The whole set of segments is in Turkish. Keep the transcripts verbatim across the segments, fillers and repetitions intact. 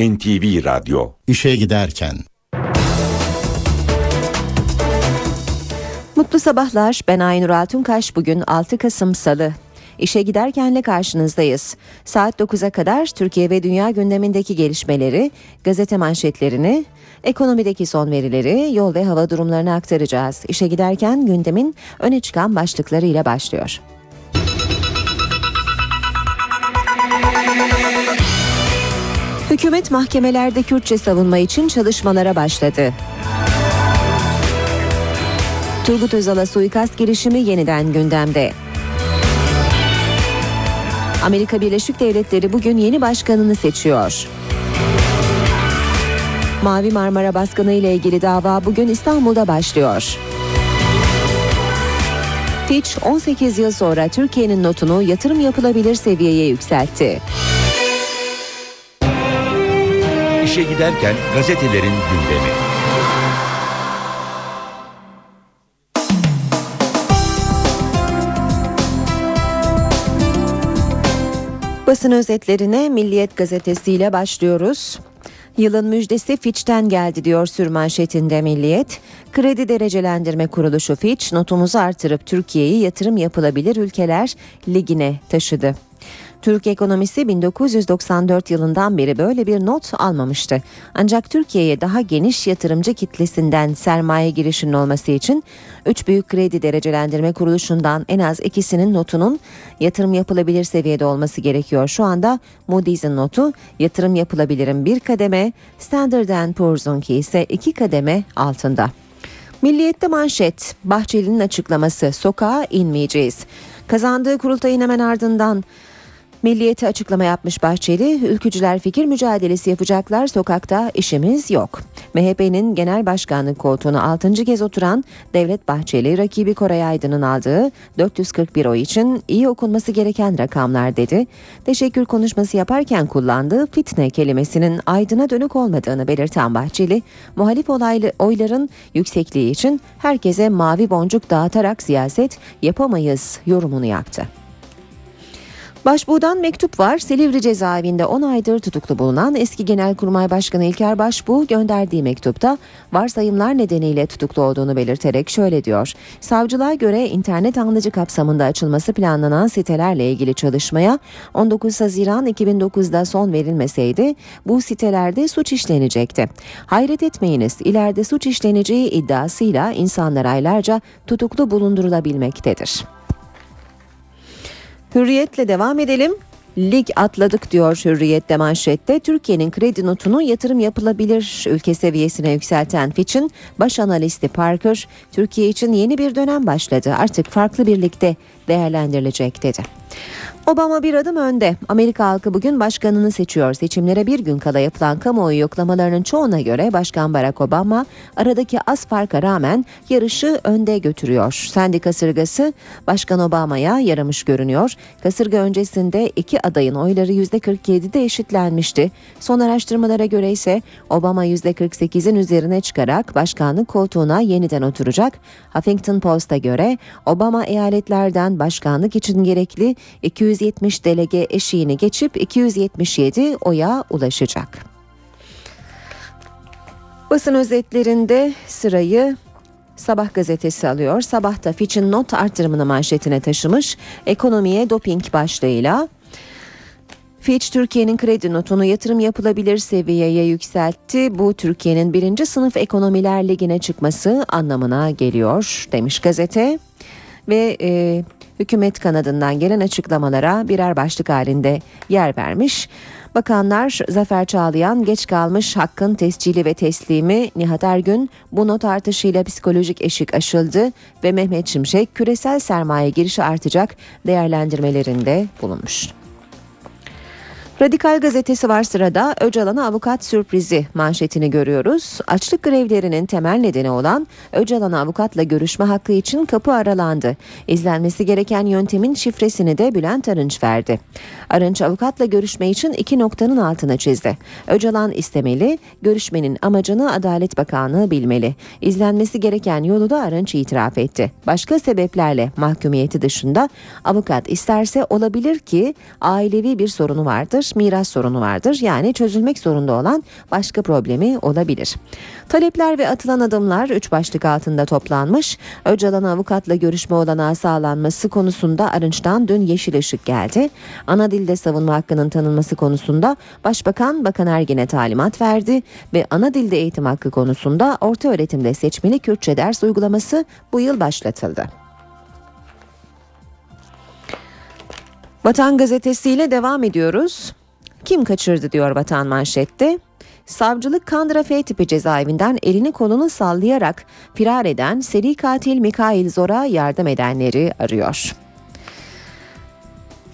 N T V Radyo. İşe giderken. Mutlu sabahlar. Ben Aynur Altunkaş. Bugün altı Kasım Salı. İşe giderkenle karşınızdayız. Saat dokuza kadar Türkiye ve dünya gündemindeki gelişmeleri, gazete manşetlerini, ekonomideki son verileri, yol ve hava durumlarını aktaracağız. İşe giderken gündemin öne çıkan başlıklarıyla başlıyor. Hükümet mahkemelerde Kürtçe savunma için çalışmalara başladı. Turgut Özal'a suikast girişimi yeniden gündemde. Amerika Birleşik Devletleri bugün yeni başkanını seçiyor. Mavi Marmara baskını ile ilgili dava bugün İstanbul'da başlıyor. Fitch on sekiz yıl sonra Türkiye'nin notunu yatırım yapılabilir seviyeye yükseltti. İşe giderken gazetelerin gündemi. Basın özetlerine Milliyet gazetesiyle başlıyoruz. Yılın müjdesi Fitch'ten geldi diyor sürmanşetinde Milliyet. Kredi derecelendirme kuruluşu Fitch notumuzu artırıp Türkiye'yi yatırım yapılabilir ülkeler ligine taşıdı. Türk ekonomisi bin dokuz yüz doksan dört yılından beri böyle bir not almamıştı. Ancak Türkiye'ye daha geniş yatırımcı kitlesinden sermaye girişinin olması için üç büyük kredi derecelendirme kuruluşundan en az ikisinin notunun yatırım yapılabilir seviyede olması gerekiyor. Şu anda Moody's'in notu yatırım yapılabilirin bir kademe, Standard and Poor's'unki ise iki kademe altında. Milliyet'te manşet, Bahçeli'nin açıklaması, sokağa inmeyeceğiz. Kazandığı kurultayın hemen ardından Milliyet'e açıklama yapmış Bahçeli, ülkücüler fikir mücadelesi yapacaklar, sokakta işimiz yok. M H P'nin genel başkanlık koltuğuna altıncı kez oturan Devlet Bahçeli, rakibi Koray Aydın'ın aldığı dört yüz kırk bir oy için iyi okunması gereken rakamlar dedi. Teşekkür konuşması yaparken kullandığı fitne kelimesinin Aydın'a dönük olmadığını belirten Bahçeli, muhalif olaylı oyların yüksekliği için herkese mavi boncuk dağıtarak siyaset yapamayız yorumunu yaptı. Başbuğ'dan mektup var. Silivri cezaevinde on aydır tutuklu bulunan eski Genelkurmay Başkanı İlker Başbuğ gönderdiği mektupta varsayımlar nedeniyle tutuklu olduğunu belirterek şöyle diyor. Savcılığa göre internet anlıcı kapsamında açılması planlanan sitelerle ilgili çalışmaya on dokuz Haziran iki bin dokuzda son verilmeseydi bu sitelerde suç işlenecekti. Hayret etmeyiniz, ileride suç işleneceği iddiasıyla insanlar aylarca tutuklu bulundurulabilmektedir. Hürriyetle devam edelim. Lig atladık diyor Hürriyet'te manşette. Türkiye'nin kredi notunu yatırım yapılabilir ülke seviyesine yükselten Fitch'in baş analisti Parker, Türkiye için yeni bir dönem başladı. Artık farklı birlikte değerlendirilecek dedi. Obama bir adım önde. Amerika halkı bugün başkanını seçiyor. Seçimlere bir gün kala yapılan kamuoyu yoklamalarının çoğuna göre Başkan Barack Obama aradaki az farka rağmen yarışı önde götürüyor. Sandy kasırgası Başkan Obama'ya yaramış görünüyor. Kasırga öncesinde iki adayın oyları yüzde kırk yedide eşitlenmişti. Son araştırmalara göre ise Obama yüzde kırk sekizin üzerine çıkarak başkanlık koltuğuna yeniden oturacak. Huffington Post'a göre Obama eyaletlerden başkanlık için gerekli iki yüz yetmiş delege eşiğini geçip iki yüz yetmiş yedi oya ulaşacak. Basın özetlerinde sırayı Sabah gazetesi alıyor. Sabah'ta Fitch'in not artırımını manşetine taşımış, ekonomiye doping başlığıyla Fitch Türkiye'nin kredi notunu yatırım yapılabilir seviyeye yükseltti. Bu Türkiye'nin birinci sınıf ekonomiler ligine çıkması anlamına geliyor demiş gazete. Ve e, hükümet kanadından gelen açıklamalara birer başlık halinde yer vermiş. Bakanlar Zafer Çağlayan geç kalmış hakkın tescili ve teslimi, Nihat Ergün bu not artışıyla psikolojik eşik aşıldı ve Mehmet Şimşek küresel sermaye girişi artacak değerlendirmelerinde bulunmuş. Radikal gazetesi var sırada. Öcalan'a avukat sürprizi manşetini görüyoruz. Açlık grevlerinin temel nedeni olan Öcalan'a avukatla görüşme hakkı için kapı aralandı. İzlenmesi gereken yöntemin şifresini de Bülent Arınç verdi. Arınç avukatla görüşme için iki noktanın altına çizdi. Öcalan istemeli, görüşmenin amacını Adalet Bakanlığı bilmeli. İzlenmesi gereken yolu da Arınç itiraf etti. Başka sebeplerle mahkumiyeti dışında avukat isterse olabilir ki ailevi bir sorunu vardır. kalmış miras sorunu vardır. Yani çözülmek zorunda olan başka problemi olabilir. Talepler ve atılan adımlar üç başlık altında toplanmış. Öcalan avukatla görüşme olanağı sağlanması konusunda Arınç'tan dün yeşil ışık geldi. Ana dilde savunma hakkının tanınması konusunda Başbakan Bakan Ergin'e talimat verdi ve ana dilde eğitim hakkı konusunda ortaöğretimde seçmeli Kürtçe ders uygulaması bu yıl başlatıldı. Vatan gazetesiyle devam ediyoruz. Kim kaçırdı diyor Vatan manşette. Savcılık Kandıra F tipi cezaevinden elini kolunu sallayarak firar eden seri katil Mikail Zor'a yardım edenleri arıyor.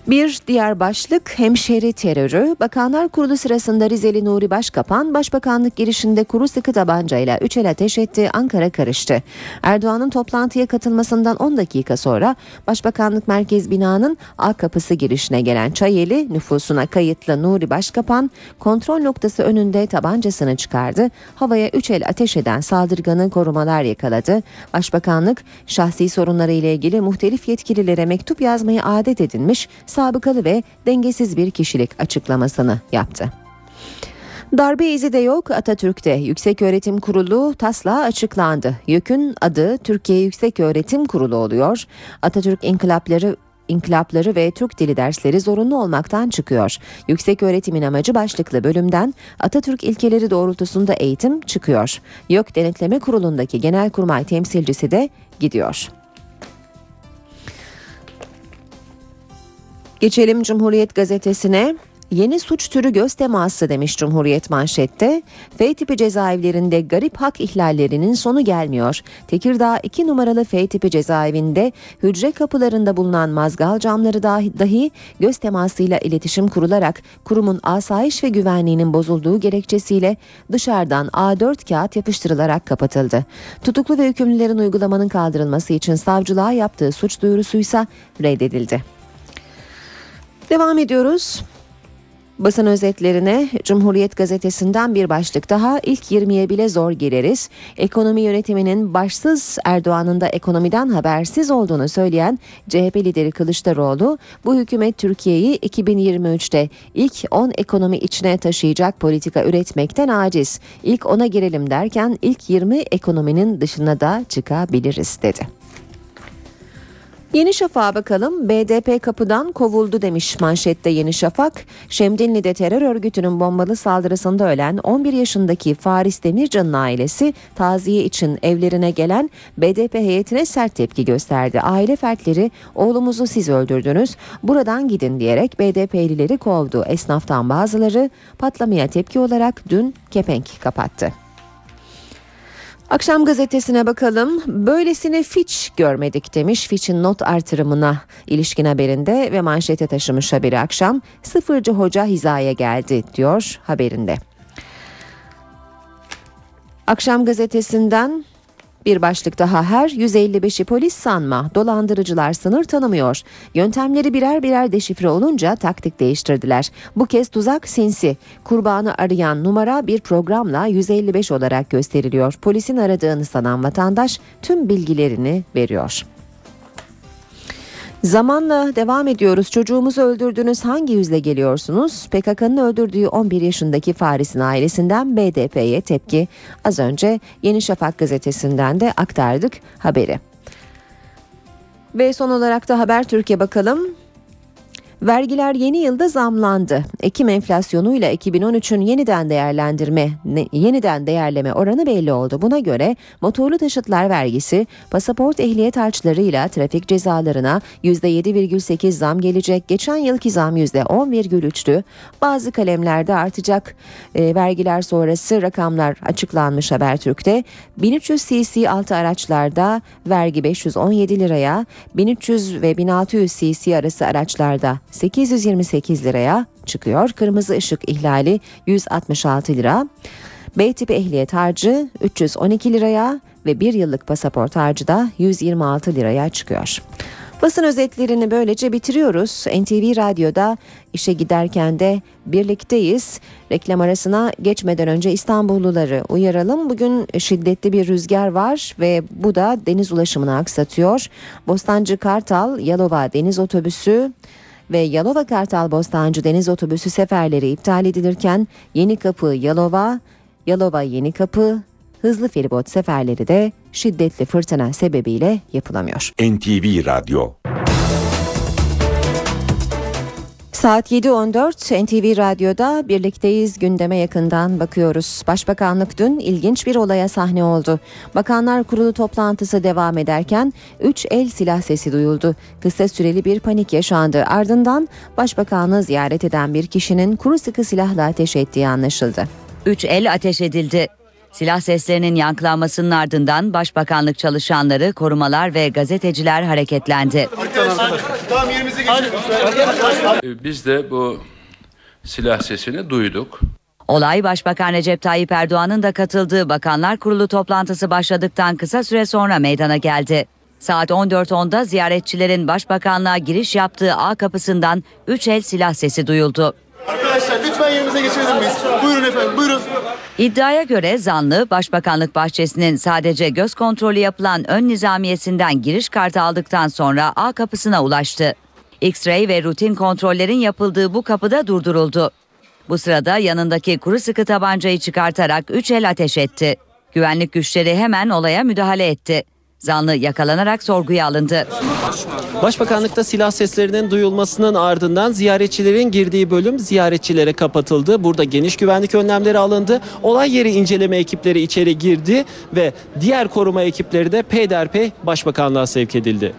Bir diğer başlık hemşeri terörü. Bakanlar Kurulu sırasında Rizeli Nuri Başkapan, Başbakanlık girişinde kuru sıkı tabancayla üç el ateş etti, Ankara karıştı. Erdoğan'ın toplantıya katılmasından on dakika sonra Başbakanlık Merkez Bina'nın A kapısı girişine gelen Çayeli nüfusuna kayıtlı Nuri Başkapan kontrol noktası önünde tabancasını çıkardı. Havaya üç el ateş eden saldırganı korumalar yakaladı. Başbakanlık şahsi sorunları ile ilgili muhtelif yetkililere mektup yazmayı adet edinmiş sabıkalı ve dengesiz bir kişilik açıklamasını yaptı. Darbe izi de yok Atatürk'te. Yükseköğretim Kurulu taslağı açıklandı. YÖK'ün adı Türkiye Yükseköğretim Kurulu oluyor. Atatürk inkılapları İnkılapları ve Türk dili dersleri zorunlu olmaktan çıkıyor. Yükseköğretimin amacı başlıklı bölümden Atatürk ilkeleri doğrultusunda eğitim çıkıyor. YÖK Denetleme Kurulu'ndaki Genelkurmay temsilcisi de gidiyor. Geçelim Cumhuriyet gazetesine. Yeni suç türü göz teması demiş Cumhuriyet manşette. F tipi cezaevlerinde garip hak ihlallerinin sonu gelmiyor. Tekirdağ iki numaralı F tipi cezaevinde hücre kapılarında bulunan mazgal camları dahi, dahi göz temasıyla iletişim kurularak kurumun asayiş ve güvenliğinin bozulduğu gerekçesiyle dışarıdan A dört kağıt yapıştırılarak kapatıldı. Tutuklu ve hükümlülerin uygulamanın kaldırılması için savcılığa yaptığı suç duyurusuysa reddedildi. Devam ediyoruz. Basın özetlerine Cumhuriyet gazetesinden bir başlık daha, ilk yirmiye bile zor gireriz. Ekonomi yönetiminin başsız, Erdoğan'ın da ekonomiden habersiz olduğunu söyleyen C H P lideri Kılıçdaroğlu, bu hükümet Türkiye'yi iki bin yirmi üçte ilk on ekonomi içine taşıyacak politika üretmekten aciz. İlk ona girelim derken ilk yirmi ekonominin dışına da çıkabiliriz dedi. Yeni Şafak'a bakalım. B D P kapıdan kovuldu demiş manşette Yeni Şafak. Şemdinli'de terör örgütünün bombalı saldırısında ölen on bir yaşındaki Faris Demircan'ın ailesi taziye için evlerine gelen B D P heyetine sert tepki gösterdi. Aile fertleri oğlumuzu siz öldürdünüz, buradan gidin diyerek B D P'lileri kovdu. Esnaftan bazıları patlamaya tepki olarak dün kepenk kapattı. Akşam gazetesine bakalım. Böylesine Fitch görmedik demiş. Fitch'in not artırımına ilişkin haberinde ve manşete taşımış haberi akşam. Sıfırcı hoca hizaya geldi diyor haberinde. Akşam gazetesinden bir başlık daha, her yüz elli beşi polis sanma, dolandırıcılar sınır tanımıyor. Yöntemleri birer birer deşifre olunca taktik değiştirdiler. Bu kez tuzak sinsi. Kurbanı arayan numara bir programla yüz elli beş olarak gösteriliyor. Polisin aradığını sanan vatandaş tüm bilgilerini veriyor. Zamanla devam ediyoruz. Çocuğumuzu öldürdünüz, hangi yüzle geliyorsunuz? P K K'nın öldürdüğü on bir yaşındaki Faris'in ailesinden B D P'ye tepki. Az önce Yeni Şafak gazetesinden de aktardık haberi. Ve son olarak da Habertürk'e bakalım. Vergiler yeni yılda zamlandı. Ekim enflasyonuyla iki bin on üçün yeniden değerlendirme yeniden değerleme oranı belli oldu. Buna göre motorlu taşıtlar vergisi, pasaport ehliyet harçlarıyla trafik cezalarına yüzde yedi virgül sekiz zam gelecek. Geçen yılki zam yüzde on virgül üçtü. Bazı kalemlerde artacak. E, vergiler sonrası rakamlar açıklanmış Habertürk'te. bin üç yüz cc altı araçlarda vergi beş yüz on yedi liraya, bin üç yüz ve bin altı yüz cc arası araçlarda sekiz yüz yirmi sekiz liraya çıkıyor. Kırmızı ışık ihlali yüz altmış altı lira. B tipi ehliyet harcı üç yüz on iki liraya ve bir yıllık pasaport harcı da yüz yirmi altı liraya çıkıyor. Basın özetlerini böylece bitiriyoruz. N T V Radyo'da işe giderken de birlikteyiz. Reklam arasına geçmeden önce İstanbulluları uyaralım. Bugün şiddetli bir rüzgar var ve bu da deniz ulaşımını aksatıyor. Bostancı Kartal, Yalova Deniz Otobüsü ve Yalova-Kartal-Bostancı deniz otobüsü seferleri iptal edilirken Yenikapı-Yalova, Yalova-Yenikapı hızlı feribot seferleri de şiddetli fırtına sebebiyle yapılamıyor. N T V Radyo. Saat yedi on dört N T V Radyo'da birlikteyiz, gündeme yakından bakıyoruz. Başbakanlık dün ilginç bir olaya sahne oldu. Bakanlar Kurulu toplantısı devam ederken üç el silah sesi duyuldu. Kısa süreli bir panik yaşandı. Ardından başbakanı ziyaret eden bir kişinin kuru sıkı silahla ateş ettiği anlaşıldı. üç el ateş edildi. Silah seslerinin yankılanmasının ardından Başbakanlık çalışanları, korumalar ve gazeteciler hareketlendi. Biz de bu silah sesini duyduk. Olay Başbakan Recep Tayyip Erdoğan'ın da katıldığı Bakanlar Kurulu toplantısı başladıktan kısa süre sonra meydana geldi. Saat on dört onda ziyaretçilerin Başbakanlığa giriş yaptığı ağ kapısından üç el silah sesi duyuldu. Arkadaşlar lütfen yerimize geçelim biz. Buyurun efendim, buyurun. İddiaya göre zanlı Başbakanlık bahçesinin sadece göz kontrolü yapılan ön nizamiyesinden giriş kartı aldıktan sonra A kapısına ulaştı. X-ray ve rutin kontrollerin yapıldığı bu kapıda durduruldu. Bu sırada yanındaki kuru sıkı tabancayı çıkartarak üç el ateş etti. Güvenlik güçleri hemen olaya müdahale etti. Zanlı yakalanarak sorguya alındı. Başbakanlıkta silah seslerinin duyulmasının ardından ziyaretçilerin girdiği bölüm ziyaretçilere kapatıldı. Burada geniş güvenlik önlemleri alındı. Olay yeri inceleme ekipleri içeri girdi ve diğer koruma ekipleri de peyderpey Başbakanlığa sevk edildi.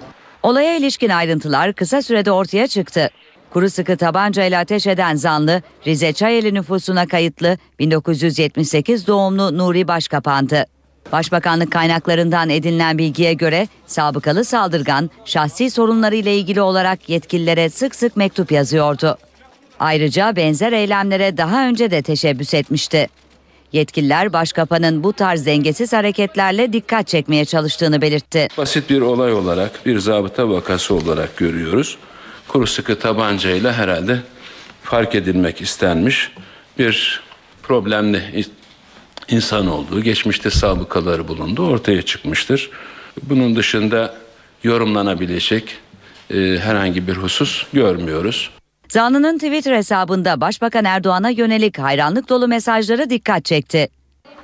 Olaya ilişkin ayrıntılar kısa sürede ortaya çıktı. Kuru sıkı tabancayla ateş eden zanlı Rize Çayeli nüfusuna kayıtlı bin dokuz yüz yetmiş sekiz doğumlu Nuri Başkapan'dı. Başbakanlık kaynaklarından edinilen bilgiye göre sabıkalı saldırgan şahsi sorunlarıyla ilgili olarak yetkililere sık sık mektup yazıyordu. Ayrıca benzer eylemlere daha önce de teşebbüs etmişti. Yetkililer Başkapan'ın bu tarz dengesiz hareketlerle dikkat çekmeye çalıştığını belirtti. Basit bir olay olarak, bir zabıta vakası olarak görüyoruz. Kuru sıkı tabancayla herhalde fark edilmek istenmiş bir problemli İnsan olduğu, geçmişte sabıkaları bulunduğu ortaya çıkmıştır. Bunun dışında yorumlanabilecek e, herhangi bir husus görmüyoruz. Zanlı'nın Twitter hesabında Başbakan Erdoğan'a yönelik hayranlık dolu mesajları dikkat çekti.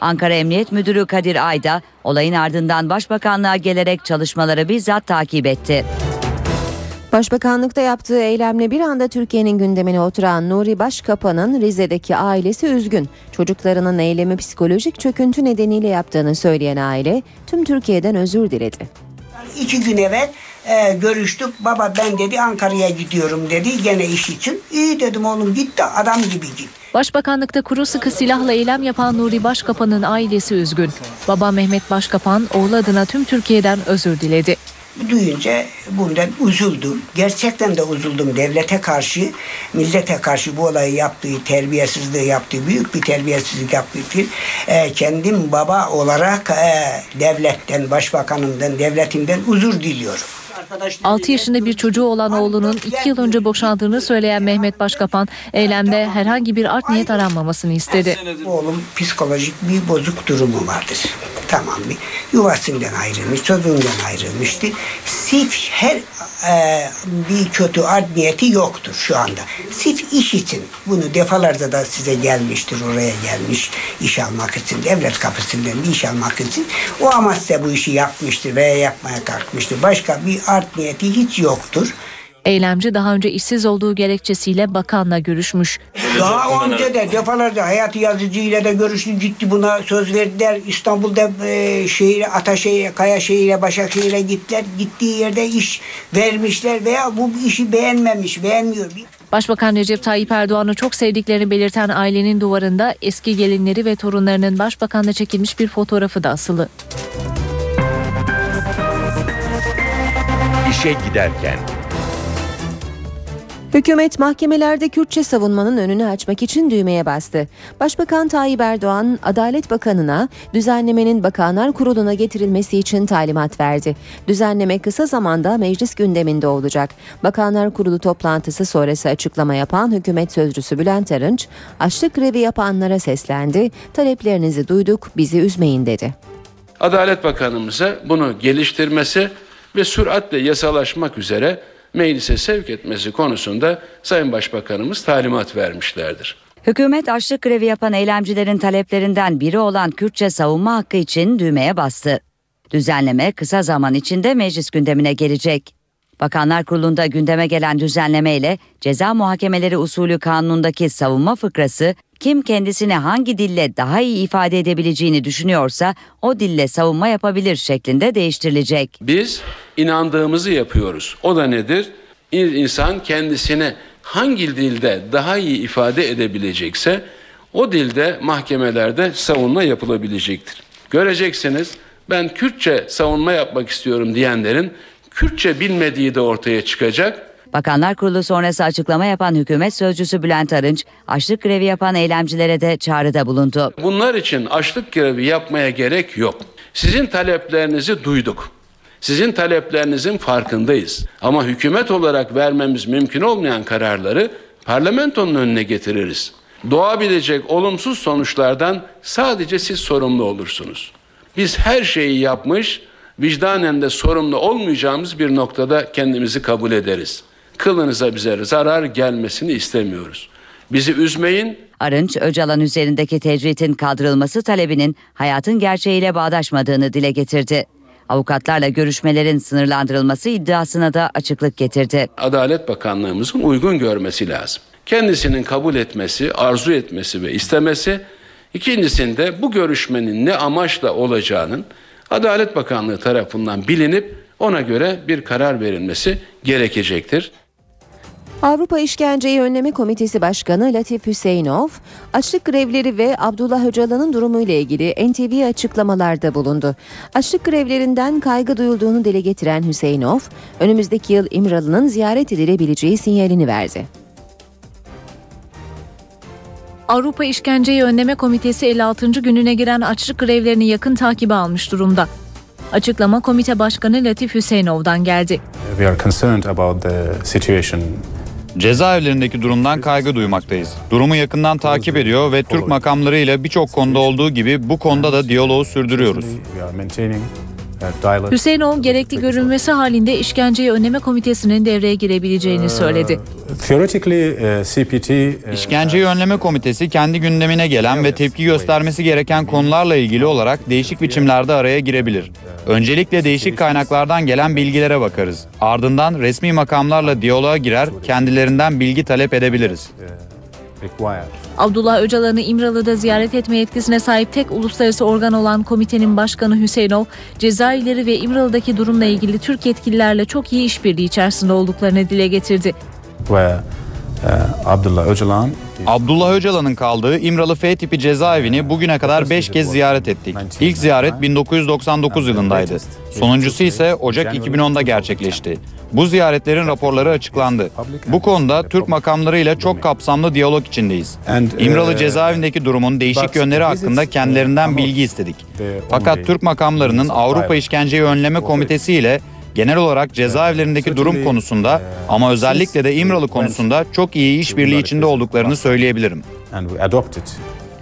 Ankara Emniyet Müdürü Kadir Ayda olayın ardından Başbakanlığa gelerek çalışmaları bizzat takip etti. Başbakanlıkta yaptığı eylemle bir anda Türkiye'nin gündemine oturan Nuri Başkapan'ın Rize'deki ailesi üzgün. Çocuklarının eylemi psikolojik çöküntü nedeniyle yaptığını söyleyen aile tüm Türkiye'den özür diledi. İki gün evvel e, görüştük. Baba ben dedi Ankara'ya gidiyorum dedi gene iş için. İyi dedim oğlum git de adam gibi git. Başbakanlıkta kuru sıkı silahla eylem yapan Nuri Başkapan'ın ailesi üzgün. Baba Mehmet Başkapan oğlu adına tüm Türkiye'den özür diledi. Duyunca bundan üzüldüm. Gerçekten de üzüldüm. Devlete karşı, millete karşı bu olayı yaptığı, terbiyesizliği yaptığı, büyük bir terbiyesizlik yaptığı e, kendim baba olarak e, devletten, başbakanımdan, devletimden özür diliyorum. altı yaşında bir çocuğu olan oğlunun iki yıl önce boşandığını söyleyen Mehmet Başkapan eylemde herhangi bir art niyet aranmamasını istedi. Oğlum psikolojik bir bozuk durumu vardır. Tamam mı? Yuvasından ayrılmış, çocuğundan ayrılmıştı. Sif her e, bir kötü art niyeti yoktur şu anda. Sif iş için. Bunu defalarca da size gelmiştir, oraya gelmiş iş almak için, devlet kapısından bir iş almak için. O amaçla bu işi yapmıştır veya yapmaya kalkmıştır. Başka bir art niyeti hiç yoktur. Eylemci daha önce işsiz olduğu gerekçesiyle bakanla görüşmüş. Daha önce de defalarca Hayati Yazıcı ile de görüştü, gitti buna söz verdiler. İstanbul'da e, şehire, Ataşehir'e, Kayaşehir'e, Başakşehir'e gittiler. Gittiği yerde iş vermişler veya bu işi beğenmemiş, beğenmiyor. Başbakan Recep Tayyip Erdoğan'ı çok sevdiklerini belirten ailenin duvarında eski gelinleri ve torunlarının başbakanla çekilmiş bir fotoğrafı da asılı. İşe giderken. Hükümet mahkemelerde Kürtçe savunmanın önünü açmak için düğmeye bastı. Başbakan Tayyip Erdoğan, Adalet Bakanı'na düzenlemenin Bakanlar Kurulu'na getirilmesi için talimat verdi. Düzenleme kısa zamanda meclis gündeminde olacak. Bakanlar Kurulu toplantısı sonrası açıklama yapan hükümet sözcüsü Bülent Arınç, açlık grevi yapanlara seslendi, taleplerinizi duyduk, bizi üzmeyin dedi. Adalet Bakanımıza bunu geliştirmesi ve süratle yasalaşmak üzere meclise sevk etmesi konusunda Sayın Başbakanımız talimat vermişlerdir. Hükümet açlık grevi yapan eylemcilerin taleplerinden biri olan Kürtçe savunma hakkı için düğmeye bastı. Düzenleme kısa zaman içinde meclis gündemine gelecek. Bakanlar Kurulu'nda gündeme gelen düzenleme ile ceza muhakemeleri usulü kanunundaki savunma fıkrası, kim kendisini hangi dille daha iyi ifade edebileceğini düşünüyorsa o dille savunma yapabilir şeklinde değiştirilecek. Biz inandığımızı yapıyoruz. O da nedir? İnsan kendisine hangi dilde daha iyi ifade edebilecekse o dilde mahkemelerde savunma yapılabilecektir. Göreceksiniz, ben Kürtçe savunma yapmak istiyorum diyenlerin Kürtçe bilmediği de ortaya çıkacak. Bakanlar Kurulu sonrası açıklama yapan hükümet sözcüsü Bülent Arınç, açlık grevi yapan eylemcilere de çağrıda bulundu. Bunlar için açlık grevi yapmaya gerek yok. Sizin taleplerinizi duyduk. Sizin taleplerinizin farkındayız. Ama hükümet olarak vermemiz mümkün olmayan kararları parlamentonun önüne getiririz. Doğabilecek olumsuz sonuçlardan sadece siz sorumlu olursunuz. Biz her şeyi yapmış, vicdanen de sorumlu olmayacağımız bir noktada kendimizi kabul ederiz. Kılınıza bize zarar gelmesini istemiyoruz. Bizi üzmeyin. Arınç, Öcalan üzerindeki tecritin kaldırılması talebinin hayatın gerçeğiyle bağdaşmadığını dile getirdi. Avukatlarla görüşmelerin sınırlandırılması iddiasına da açıklık getirdi. Adalet Bakanlığımızın uygun görmesi lazım. Kendisinin kabul etmesi, arzu etmesi ve istemesi. İkincisinde bu görüşmenin ne amaçla olacağının Adalet Bakanlığı tarafından bilinip ona göre bir karar verilmesi gerekecektir. Avrupa İşkenceyi Önleme Komitesi Başkanı Latif Hüseyinov, açlık grevleri ve Abdullah Öcalan'ın durumuyla ilgili N T V'ye açıklamalarda bulundu. Açlık grevlerinden kaygı duyulduğunu dile getiren Hüseyinov, önümüzdeki yıl İmralı'nın ziyaret edilebileceği sinyalini verdi. Avrupa İşkenceyi Önleme Komitesi elli altıncı gününe giren açlık grevlerini yakın takibe almış durumda. Açıklama komite başkanı Latif Hüseyinov'dan geldi. We are concerned about the situation. Cezaevlerindeki durumdan kaygı duymaktayız. Durumu yakından takip ediyor ve Türk makamlarıyla birçok konuda olduğu gibi bu konuda da diyaloğu sürdürüyoruz. Hüseyinov gerekli görünmesi halinde işkenceyi önleme komitesinin devreye girebileceğini söyledi. İşkenceyi önleme komitesi kendi gündemine gelen ve tepki göstermesi gereken konularla ilgili olarak değişik biçimlerde araya girebilir. Öncelikle değişik kaynaklardan gelen bilgilere bakarız. Ardından resmi makamlarla diyaloğa girer, kendilerinden bilgi talep edebiliriz. Abdullah Öcalan'ı İmralı'da ziyaret etme yetkisine sahip tek uluslararası organ olan komitenin başkanı Hüseyinov, Cezayirleri ve İmralı'daki durumla ilgili Türk yetkililerle çok iyi işbirliği içerisinde olduklarını dile getirdi. Ve Abdullah Öcalan Abdullah Öcalan'ın kaldığı İmralı F tipi cezaevini bugüne kadar beş kez ziyaret ettik. İlk ziyaret bin dokuz yüz doksan dokuz yılındaydı. Sonuncusu ise Ocak iki bin onda gerçekleşti. Bu ziyaretlerin raporları açıklandı. Bu konuda Türk makamlarıyla çok kapsamlı diyalog içindeyiz. İmralı cezaevindeki durumun değişik yönleri hakkında kendilerinden bilgi istedik. Fakat Türk makamlarının Avrupa İşkenceyi Önleme Komitesi ile genel olarak cezaevlerindeki durum konusunda ama özellikle de İmralı konusunda çok iyi işbirliği içinde olduklarını söyleyebilirim.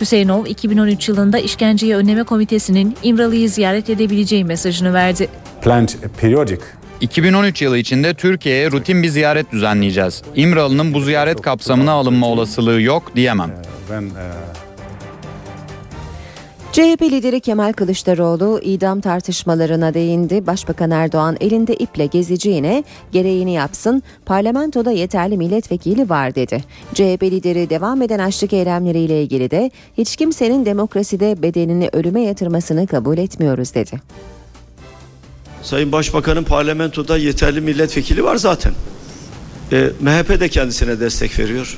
Hüseyinov iki bin on üç yılında İşkenceyi Önleme Komitesi'nin İmralı'yı ziyaret edebileceği mesajını verdi. iki bin on üç yılı içinde Türkiye'ye rutin bir ziyaret düzenleyeceğiz. İmralı'nın bu ziyaret kapsamına alınma olasılığı yok diyemem. C H P lideri Kemal Kılıçdaroğlu idam tartışmalarına değindi. Başbakan Erdoğan elinde iple geziciğine gereğini yapsın, parlamentoda yeterli milletvekili var dedi. C H P lideri devam eden açlık eylemleriyle ilgili de hiç kimsenin demokraside bedenini ölüme yatırmasını kabul etmiyoruz dedi. Sayın Başbakan'ın parlamentoda yeterli milletvekili var zaten. E, M H P de kendisine destek veriyor.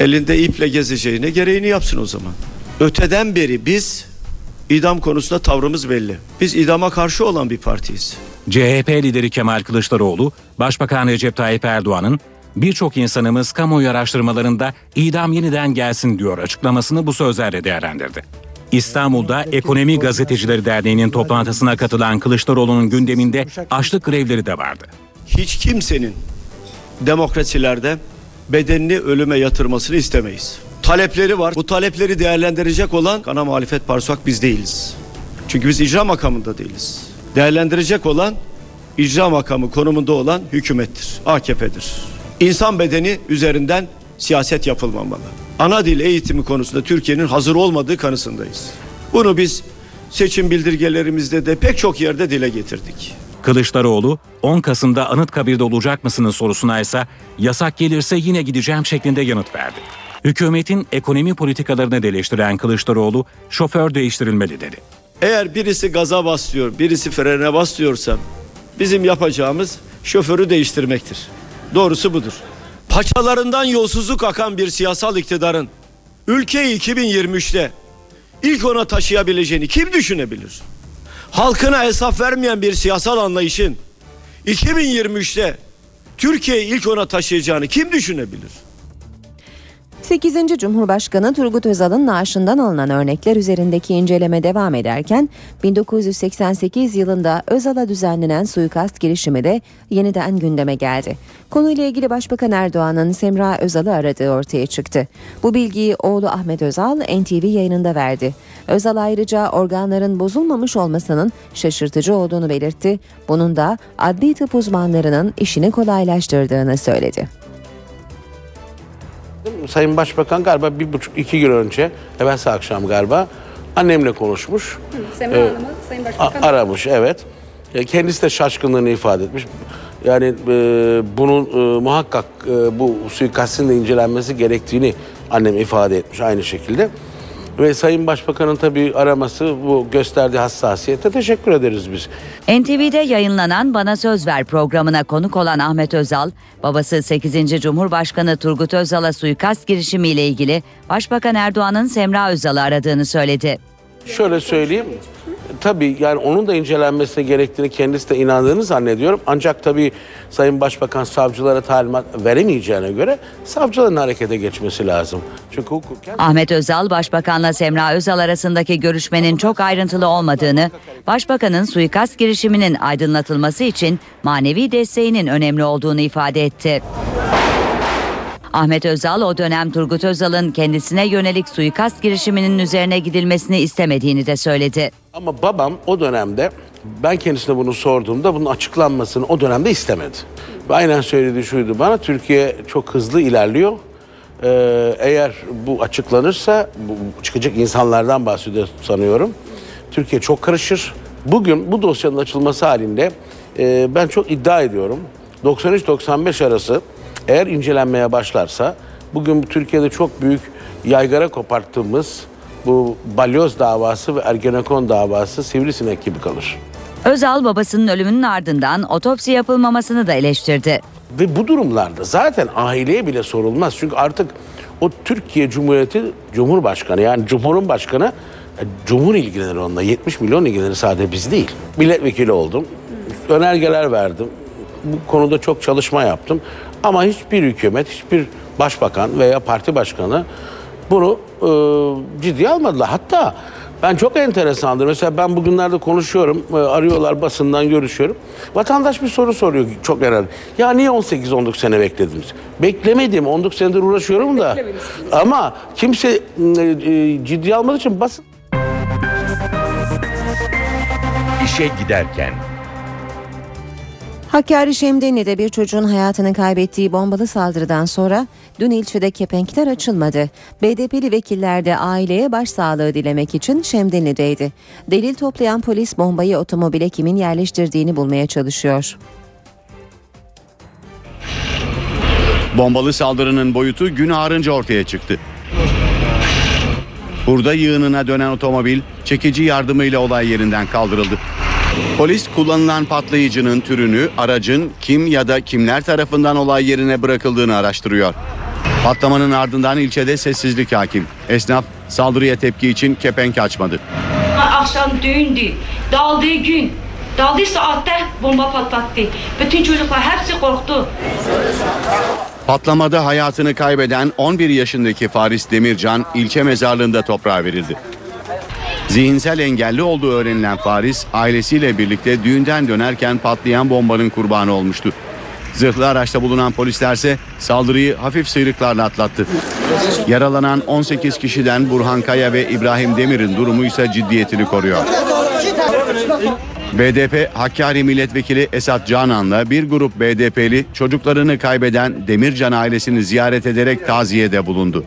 Elinde iple gezeceğine gereğini yapsın o zaman. Öteden beri biz idam konusunda tavrımız belli. Biz idama karşı olan bir partiyiz. C H P lideri Kemal Kılıçdaroğlu, Başbakan Recep Tayyip Erdoğan'ın "Birçok insanımız kamuoyu araştırmalarında idam yeniden gelsin" diyor açıklamasını bu sözlerle değerlendirdi. İstanbul'da Ekonomi Gazetecileri Derneği'nin toplantısına katılan Kılıçdaroğlu'nun gündeminde açlık grevleri de vardı. Hiç kimsenin demokrasilerde bedenini ölüme yatırmasını istemeyiz. Talepleri var. Bu talepleri değerlendirecek olan ana muhalefet partisi biz değiliz. Çünkü biz icra makamında değiliz. Değerlendirecek olan icra makamı konumunda olan hükümettir, A K P'dir. İnsan bedeni üzerinden siyaset yapılmamalı. Ana dil eğitimi konusunda Türkiye'nin hazır olmadığı kanısındayız. Bunu biz seçim bildirgelerimizde de pek çok yerde dile getirdik. Kılıçdaroğlu, on Kasım'da Anıtkabir'de olacak mısınız sorusuna ise yasak gelirse yine gideceğim şeklinde yanıt verdi. Hükümetin ekonomi politikalarını eleştiren Kılıçdaroğlu, şoför değiştirilmeli dedi. Eğer birisi gaza basıyor, birisi frene basıyorsa bizim yapacağımız şoförü değiştirmektir. Doğrusu budur. Paçalarından yolsuzluk akan bir siyasal iktidarın ülkeyi iki bin yirmi üçte ilk ona taşıyabileceğini kim düşünebilir? Halkına hesap vermeyen bir siyasal anlayışın iki bin yirmi üçte Türkiye'yi ilk ona taşıyacağını kim düşünebilir? sekizinci Cumhurbaşkanı Turgut Özal'ın naaşından alınan örnekler üzerindeki inceleme devam ederken bin dokuz yüz seksen sekiz yılında Özal'a düzenlenen suikast girişimi de yeniden gündeme geldi. Konuyla ilgili Başbakan Erdoğan'ın Semra Özal'ı aradığı ortaya çıktı. Bu bilgiyi oğlu Ahmet Özal N T V yayınında verdi. Özal ayrıca organların bozulmamış olmasının şaşırtıcı olduğunu belirtti. Bunun da adli tıp uzmanlarının işini kolaylaştırdığını söyledi. Sayın Başbakan galiba bir buçuk iki gün önce, evvelsi akşam galiba annemle konuşmuş. Hı, Semra Hanım'ı ee, Sayın Başbakan a, aramış, evet. Kendisi de şaşkınlığını ifade etmiş. Yani e, bunun e, muhakkak e, bu suikastin de incelenmesi gerektiğini annem ifade etmiş aynı şekilde. Ve Sayın Başbakan'ın tabii araması, bu gösterdiği hassasiyete teşekkür ederiz biz. N T V'de yayınlanan Bana Söz Ver programına konuk olan Ahmet Özal, babası sekizinci Cumhurbaşkanı Turgut Özal'a suikast girişimiyle ilgili Başbakan Erdoğan'ın Semra Özal'ı aradığını söyledi. Şöyle söyleyeyim, tabii yani onun da incelenmesine gerektiğini kendisi de inandığını zannediyorum. Ancak tabii Sayın Başbakan savcılara talimat veremeyeceğine göre savcıların harekete geçmesi lazım. Çünkü hukuken... Ahmet Özal, Başbakan'la Semra Özal arasındaki görüşmenin çok ayrıntılı olmadığını, Başbakan'ın suikast girişiminin aydınlatılması için manevi desteğinin önemli olduğunu ifade etti. Ahmet Özal, o dönem Turgut Özal'ın kendisine yönelik suikast girişiminin üzerine gidilmesini istemediğini de söyledi. Ama babam o dönemde, ben kendisine bunu sorduğumda bunun açıklanmasını o dönemde istemedi. Ve aynen söylediği şuydu bana, Türkiye çok hızlı ilerliyor. Ee, eğer bu açıklanırsa, bu çıkacak insanlardan bahsediyor sanıyorum. Türkiye çok karışır. Bugün bu dosyanın açılması halinde e, ben çok iddia ediyorum. doksan üç doksan beş arası eğer incelenmeye başlarsa, bugün Türkiye'de çok büyük yaygara koparttığımız bu balyoz davası ve Ergenekon davası sivrisinek gibi kalır. Özal, babasının ölümünün ardından otopsi yapılmamasını da eleştirdi. Ve bu durumlarda zaten aileye bile sorulmaz. Çünkü artık o Türkiye Cumhuriyeti Cumhurbaşkanı, yani Cumhur'un başkanı, Cumhur ilgilenir onunla. yetmiş milyon ilgilenir, sadece biz değil. Milletvekili oldum, önergeler verdim. Bu konuda çok çalışma yaptım. Ama hiçbir hükümet, hiçbir başbakan veya parti başkanı bunu e, ciddiye almadılar. Hatta ben çok enteresandır. Mesela ben bugünlerde konuşuyorum, e, arıyorlar basından, görüşüyorum. Vatandaş bir soru soruyor çok herhalde. Ya niye on sekiz on dokuz sene beklediniz? Beklemedim, on dokuz senedir uğraşıyorum da. Ama kimse e, e, ciddiye almadığı için basın. İşe giderken. Hakkari Şemdinli'de bir çocuğun hayatını kaybettiği bombalı saldırıdan sonra dün ilçede kepenkler açılmadı. B D P'li vekiller de aileye başsağlığı dilemek için Şemdinli'deydi. Delil toplayan polis bombayı otomobile kimin yerleştirdiğini bulmaya çalışıyor. Bombalı saldırının boyutu gün ağarınca ortaya çıktı. Burada yığınına dönen otomobil çekici yardımıyla olay yerinden kaldırıldı. Polis kullanılan patlayıcının türünü, aracın kim ya da kimler tarafından olay yerine bırakıldığını araştırıyor. Patlamanın ardından ilçede sessizlik hakim. Esnaf saldırıya tepki için kepenk açmadı. Akşam düğündü. Daldığı gün, daldığı saatte bomba patlattı. Bütün çocuklar hepsi korktu. Patlamada hayatını kaybeden on bir yaşındaki Faris Demircan ilçe mezarlığında toprağa verildi. Zihinsel engelli olduğu öğrenilen Faris, ailesiyle birlikte düğünden dönerken patlayan bombanın kurbanı olmuştu. Zırhlı araçta bulunan polislerse saldırıyı hafif sıyrıklarla atlattı. Yaralanan on sekiz kişiden Burhan Kaya ve İbrahim Demir'in durumu ise ciddiyetini koruyor. B D P Hakkari Milletvekili Esat Canan'la bir grup B D P'li çocuklarını kaybeden Demircan ailesini ziyaret ederek taziyede bulundu.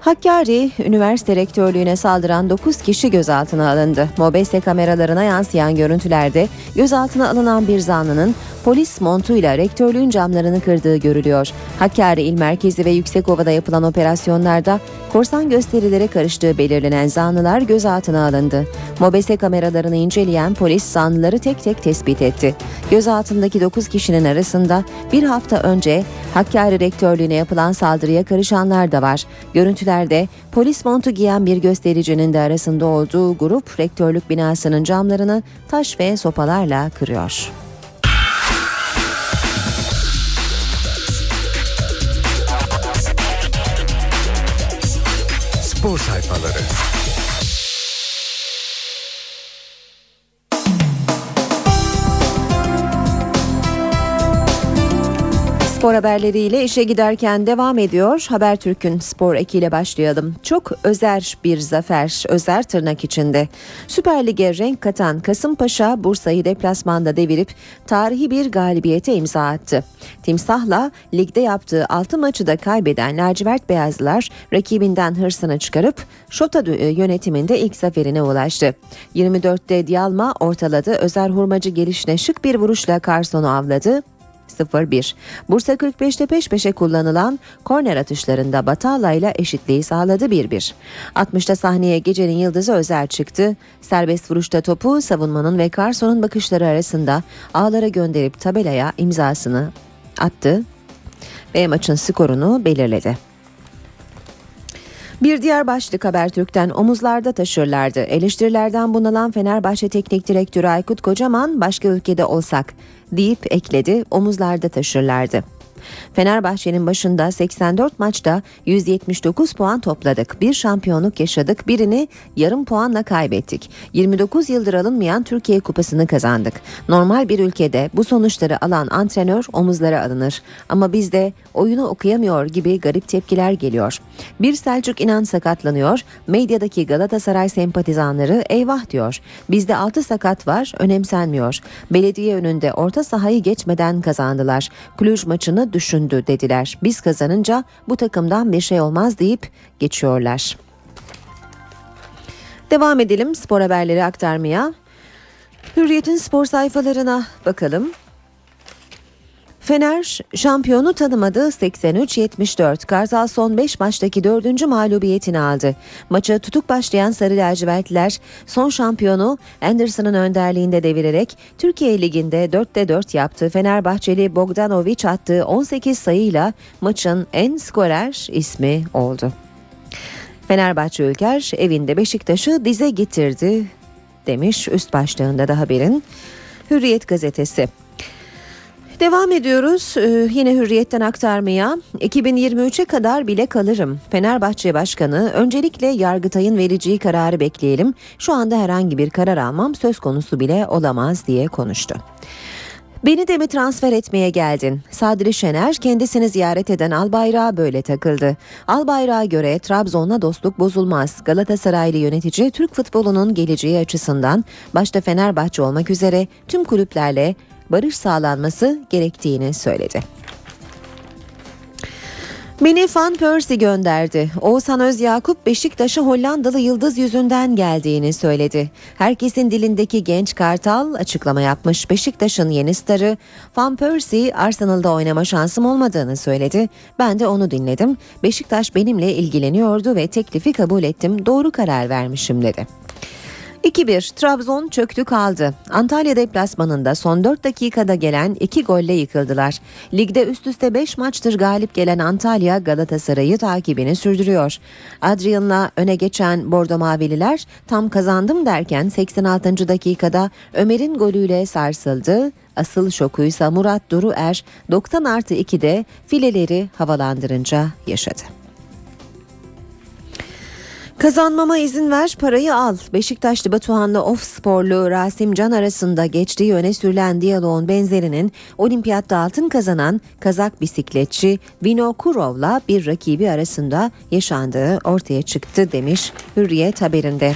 Hakkari Üniversite Rektörlüğü'ne saldıran dokuz kişi gözaltına alındı. MOBESE kameralarına yansıyan görüntülerde gözaltına alınan bir zanlının polis montuyla rektörlüğün camlarını kırdığı görülüyor. Hakkari İl Merkezi ve Yüksekova'da yapılan operasyonlarda korsan gösterilere karıştığı belirlenen zanlılar gözaltına alındı. MOBESE kameralarını inceleyen polis zanlıları tek tek tespit etti. Gözaltındaki dokuz kişinin arasında bir hafta önce Hakkari Rektörlüğü'ne yapılan saldırıya karışanlar da var. Görüntülerde polis montu giyen bir göstericinin de arasında olduğu grup rektörlük binasının camlarını taş ve sopalarla kırıyor. Spor sayfaları. Spor haberleriyle işe giderken devam ediyor. Habertürk'ün spor ekiyle başlayalım. Çok özer bir zafer, özer tırnak içinde. Süper Lig'e renk katan Kasımpaşa, Bursa'yı deplasmanda devirip tarihi bir galibiyete imza attı. Timsah'la ligde yaptığı altı maçı da kaybeden lacivert beyazlılar rakibinden hırsını çıkarıp Şota yönetiminde ilk zaferine ulaştı. yirmi dörtte Diyalma ortaladı. Özer Hurmacı gelişine şık bir vuruşla Carson'u avladı. sıfır bir. Bursa kırk beşte peş peşe kullanılan korner atışlarında Batalla ile eşitliği sağladı bir bir. altmışta sahneye gecenin yıldızı Özer çıktı. Serbest vuruşta topu savunmanın ve Carson'un bakışları arasında ağlara gönderip tabelaya imzasını attı ve maçın skorunu belirledi. Bir diğer başlık Habertürk'ten omuzlarda taşırlardı. Eleştirilerden bunalan Fenerbahçe Teknik Direktörü Aykut Kocaman başka ülkede olsak deyip ekledi, omuzlarda taşırlardı. Fenerbahçe'nin başında seksen dört maçta yüz yetmiş dokuz puan topladık. Bir şampiyonluk yaşadık, birini yarım puanla kaybettik. yirmi dokuz yıldır alınmayan Türkiye Kupası'nı kazandık. Normal bir ülkede bu sonuçları alan antrenör omuzlara alınır. Ama bizde oyunu okuyamıyor gibi garip tepkiler geliyor. Bir Selçuk İnan sakatlanıyor. Medyadaki Galatasaray sempatizanları eyvah diyor. Bizde altı sakat var, önemsenmiyor. Belediye önünde orta sahayı geçmeden kazandılar. Kluj maçını düşündü dediler. Biz kazanınca bu takımdan bir şey olmaz deyip geçiyorlar. Devam edelim spor haberleri aktarmaya. Hürriyet'in spor sayfalarına bakalım. Fener şampiyonu tanımadı seksen üç yetmiş dört. Kartal son beş maçtaki dördüncü mağlubiyetini aldı. Maça tutuk başlayan sarı lacivertliler son şampiyonu Anderson'ın önderliğinde devirerek Türkiye Ligi'nde dörtte dört yaptı. Fenerbahçeli Bogdanović attığı on sekiz sayıyla maçın en skorer ismi oldu. Fenerbahçe Ülker evinde Beşiktaş'ı dize getirdi demiş üst başlığında da haberin. Hürriyet gazetesi. Devam ediyoruz ee, yine Hürriyet'ten aktarmaya. iki bin yirmi üçe kadar bile kalırım. Fenerbahçe Başkanı, öncelikle Yargıtay'ın vereceği kararı bekleyelim. Şu anda herhangi bir karar almam söz konusu bile olamaz diye konuştu. Beni de mi transfer etmeye geldin? Sadri Şener kendisini ziyaret eden Albayrak'a böyle takıldı. Albayrak'a göre Trabzon'la dostluk bozulmaz. Galatasaraylı yönetici Türk futbolunun geleceği açısından başta Fenerbahçe olmak üzere tüm kulüplerle barış sağlanması gerektiğini söyledi. Beni Van Persie gönderdi. Oğuzhan Özyakup Beşiktaş'a Hollandalı yıldız yüzünden geldiğini söyledi. Herkesin dilindeki genç Kartal açıklama yapmış. Beşiktaş'ın yeni starı Van Persie Arsenal'da oynama şansım olmadığını söyledi. Ben de onu dinledim. Beşiktaş benimle ilgileniyordu ve teklifi kabul ettim. Doğru karar vermişim dedi. iki bir Trabzon çöktü kaldı. Antalya deplasmanında son dört dakikada gelen iki golle yıkıldılar. Ligde üst üste beş maçtır galip gelen Antalya Galatasaray'ı takibini sürdürüyor. Adrian'la öne geçen Bordo Mavililer tam kazandım derken seksen altıncı dakikada Ömer'in golüyle sarsıldı. Asıl şokuysa Murat Duru Er doksan artı ikide fileleri havalandırınca yaşadı. Kazanmama izin ver, parayı al. Beşiktaşlı Batuhan'la Ofsporlu Rasim Can arasında geçtiği öne sürülen diyaloğun benzerinin olimpiyatta altın kazanan Kazak bisikletçi Vino Kurov'la bir rakibi arasında yaşandığı ortaya çıktı demiş Hürriyet haberinde.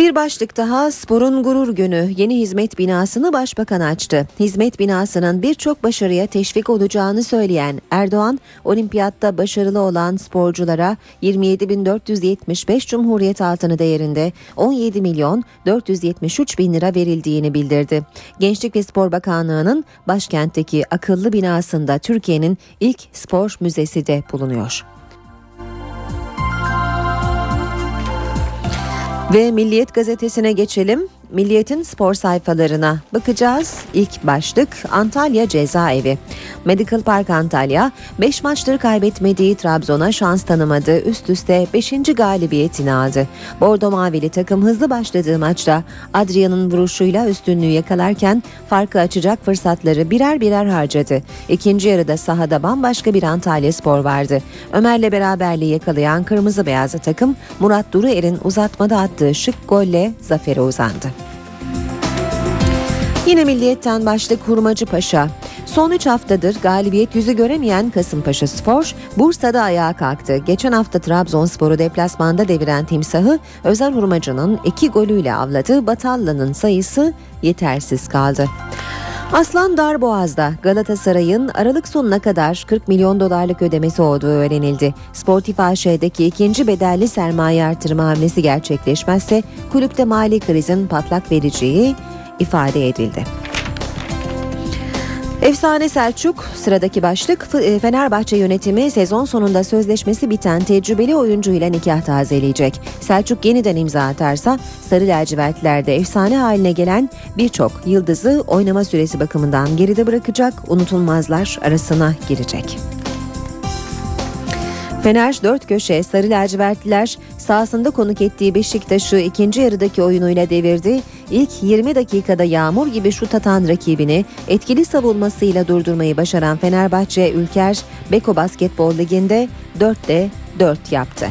Bir başlık daha, sporun gurur günü. Yeni hizmet binasını başbakan açtı. Hizmet binasının birçok başarıya teşvik olacağını söyleyen Erdoğan, olimpiyatta başarılı olan sporculara yirmi yedi bin dört yüz yetmiş beş Cumhuriyet altını değerinde on yedi milyon dört yüz yetmiş üç bin lira verildiğini bildirdi. Gençlik ve Spor Bakanlığı'nın başkentteki akıllı binasında Türkiye'nin ilk spor müzesi de bulunuyor. Ve Milliyet gazetesine geçelim. Milliyet'in spor sayfalarına bakacağız. İlk başlık Antalya cezaevi. Medical Park Antalya beş maçtır kaybetmediği Trabzon'a şans tanımadı. Üst üste beşinci galibiyetini aldı. Bordo Mavili takım hızlı başladığı maçta Adrian'ın vuruşuyla üstünlüğü yakalarken farkı açacak fırsatları birer birer harcadı. İkinci yarıda sahada bambaşka bir Antalya Spor vardı. Ömer'le beraberliği yakalayan kırmızı beyazlı takım Murat Duruer'in uzatmada attığı şık golle zafere uzandı. Yine Milliyet'ten başlık Hurmacıpaşa. Son üç haftadır galibiyet yüzü göremeyen Kasımpaşa Spor, Bursa'da ayağa kalktı. Geçen hafta Trabzonspor'u deplasmanda deviren timsahı Özel Hurmacı'nın iki golüyle avladığı Batallı'nın sayısı yetersiz kaldı. Aslan Darboğaz'da Galatasaray'ın Aralık sonuna kadar kırk milyon dolarlık ödemesi olduğu öğrenildi. Sportif A Ş'deki ikinci bedelli sermaye artırma hamlesi gerçekleşmezse kulüpte mali krizin patlak vereceği ifade edildi. Efsane Selçuk sıradaki başlık. Fenerbahçe yönetimi sezon sonunda sözleşmesi biten tecrübeli oyuncuyla nikah tazeleyecek. Selçuk yeniden imza atarsa sarı lacivertlerde efsane haline gelen birçok yıldızı oynama süresi bakımından geride bırakacak, unutulmazlar arasına girecek. Fener dört köşe sarı lacivertliler sahasında konuk ettiği Beşiktaş'ı ikinci yarıdaki oyunuyla devirdi. İlk yirmi dakikada yağmur gibi şut atan rakibini etkili savunmasıyla durdurmayı başaran Fenerbahçe Ülker Beko Basketbol Ligi'nde dörtte dört yaptı.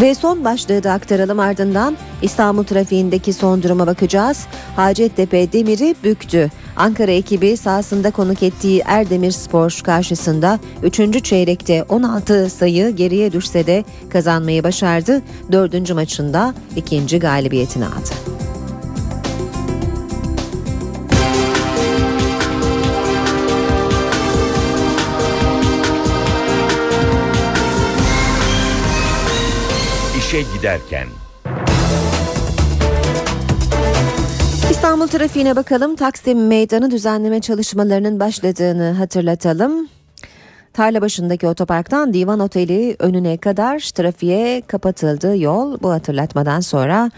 Ve son başlığı da aktaralım, ardından İstanbul trafiğindeki son duruma bakacağız. Hacettepe demiri büktü. Ankara ekibi sahasında konuk ettiği Erdemirspor karşısında üçüncü çeyrekte on altı sayı geriye düşse de kazanmayı başardı. dördüncü maçında ikinci galibiyetini aldı. İşe giderken İstanbul trafiğine bakalım. Taksim Meydanı düzenleme çalışmalarının başladığını hatırlatalım. Tarlabaşı'ndaki otoparktan Divan Oteli önüne kadar trafiğe kapatıldı yol. Bu hatırlatmadan sonra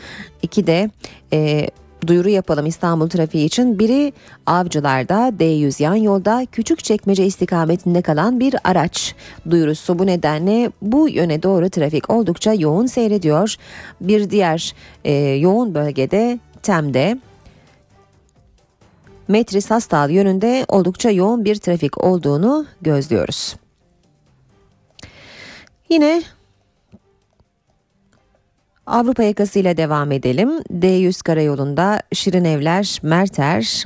iki de e, duyuru yapalım İstanbul trafiği için. Biri Avcılar'da D yüz yan yolda Küçükçekmece istikametinde kalan bir araç duyurusu. Bu nedenle bu yöne doğru trafik oldukça yoğun seyrediyor. Bir diğer e, yoğun bölgede Tem'de Metris Hastal yönünde oldukça yoğun bir trafik olduğunu gözlüyoruz. Yine Avrupa yakasıyla devam edelim. D yüz karayolunda Şirinevler, Merter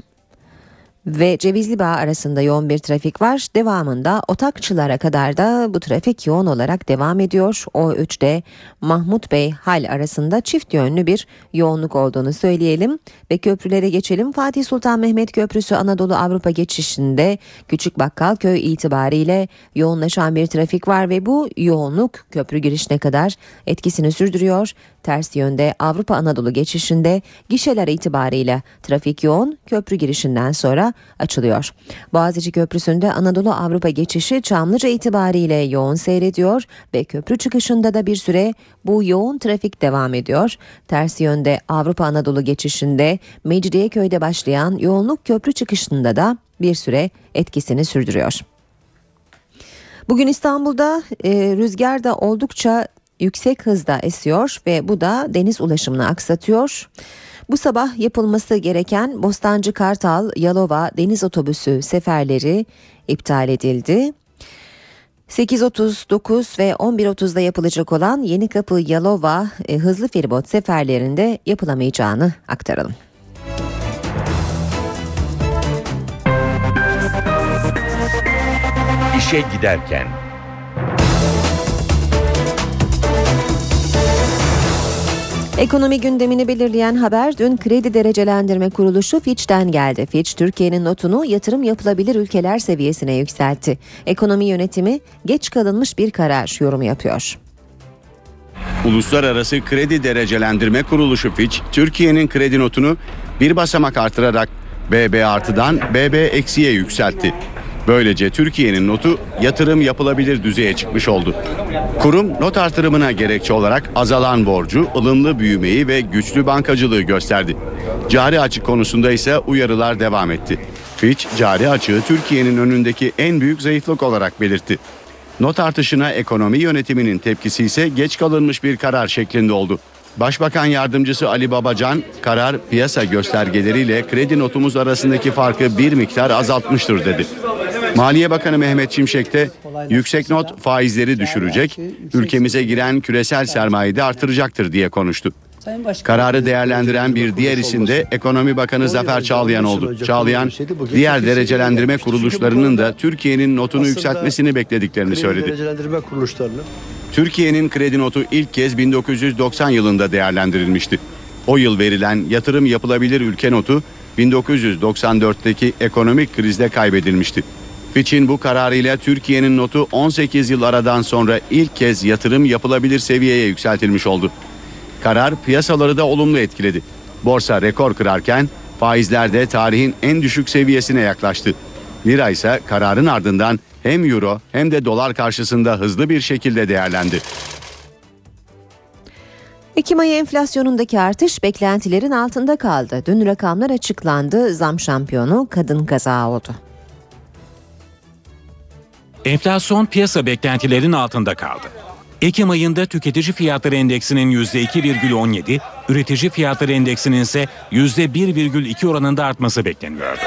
ve Cevizli Bağ arasında yoğun bir trafik var. Devamında Otakçılara kadar da bu trafik yoğun olarak devam ediyor. O üçte Mahmut Bey Hal arasında çift yönlü bir yoğunluk olduğunu söyleyelim. Ve köprülere geçelim. Fatih Sultan Mehmet Köprüsü Anadolu Avrupa geçişinde Küçükbakkalköy itibariyle yoğunlaşan bir trafik var ve bu yoğunluk köprü girişine kadar etkisini sürdürüyor. Ters yönde Avrupa Anadolu geçişinde gişeler itibariyle trafik yoğun, köprü girişinden sonra açılıyor. Boğaziçi Köprüsü'nde Anadolu Avrupa geçişi Çamlıca itibariyle yoğun seyrediyor ve köprü çıkışında da bir süre bu yoğun trafik devam ediyor. Ters yönde Avrupa Anadolu geçişinde Mecidiyeköy'de başlayan yoğunluk köprü çıkışında da bir süre etkisini sürdürüyor. Bugün İstanbul'da e, rüzgar da oldukça yüksek hızda esiyor ve bu da deniz ulaşımını aksatıyor. Bu sabah yapılması gereken Bostancı Kartal Yalova deniz otobüsü seferleri iptal edildi. sekiz otuz, dokuz ve on bir otuzda yapılacak olan Yenikapı Yalova e, hızlı feribot seferlerinde yapılamayacağını aktaralım. İşe giderken Ekonomi gündemini belirleyen haber dün kredi derecelendirme kuruluşu Fitch'ten geldi. Fitch, Türkiye'nin notunu yatırım yapılabilir ülkeler seviyesine yükseltti. Ekonomi yönetimi geç kalınmış bir karar yorumu yapıyor. Uluslararası Kredi Derecelendirme Kuruluşu Fitch, Türkiye'nin kredi notunu bir basamak artırarak B B artıdan B B eksiye yükseltti. Böylece Türkiye'nin notu yatırım yapılabilir düzeye çıkmış oldu. Kurum not artırımına gerekçe olarak azalan borcu, ılımlı büyümeyi ve güçlü bankacılığı gösterdi. Cari açık konusunda ise uyarılar devam etti. Fitch, cari açığı Türkiye'nin önündeki en büyük zayıflık olarak belirtti. Not artışına ekonomi yönetiminin tepkisi ise geç kalınmış bir karar şeklinde oldu. Başbakan Yardımcısı Ali Babacan, karar piyasa göstergeleriyle kredi notumuz arasındaki farkı bir miktar azaltmıştır dedi. Maliye Bakanı Mehmet Şimşek de yüksek not faizleri düşürecek, ülkemize giren küresel sermayeyi de artıracaktır diye konuştu. Kararı değerlendiren bir diğer isim de Ekonomi Bakanı Zafer Çağlayan oldu. Çağlayan, diğer derecelendirme kuruluşlarının da Türkiye'nin notunu yükseltmesini beklediklerini söyledi. Türkiye'nin kredi notu ilk kez bin dokuz yüz doksan yılında değerlendirilmişti. O yıl verilen yatırım yapılabilir ülke notu bin dokuz yüz doksan dörtteki ekonomik krizde kaybedilmişti. Fitch'in bu kararıyla Türkiye'nin notu on sekiz yıl aradan sonra ilk kez yatırım yapılabilir seviyeye yükseltilmiş oldu. Karar piyasaları da olumlu etkiledi. Borsa rekor kırarken faizler de tarihin en düşük seviyesine yaklaştı. Lira ise kararın ardından hem euro hem de dolar karşısında hızlı bir şekilde değerlendi. Ekim ayı enflasyonundaki artış beklentilerin altında kaldı. Dün rakamlar açıklandı. Zam şampiyonu kadın kazağı oldu. Enflasyon piyasa beklentilerin altında kaldı. Ekim ayında tüketici fiyatları endeksinin yüzde iki virgül on yedi, üretici fiyatları endeksinin ise yüzde bir virgül iki oranında artması bekleniyordu.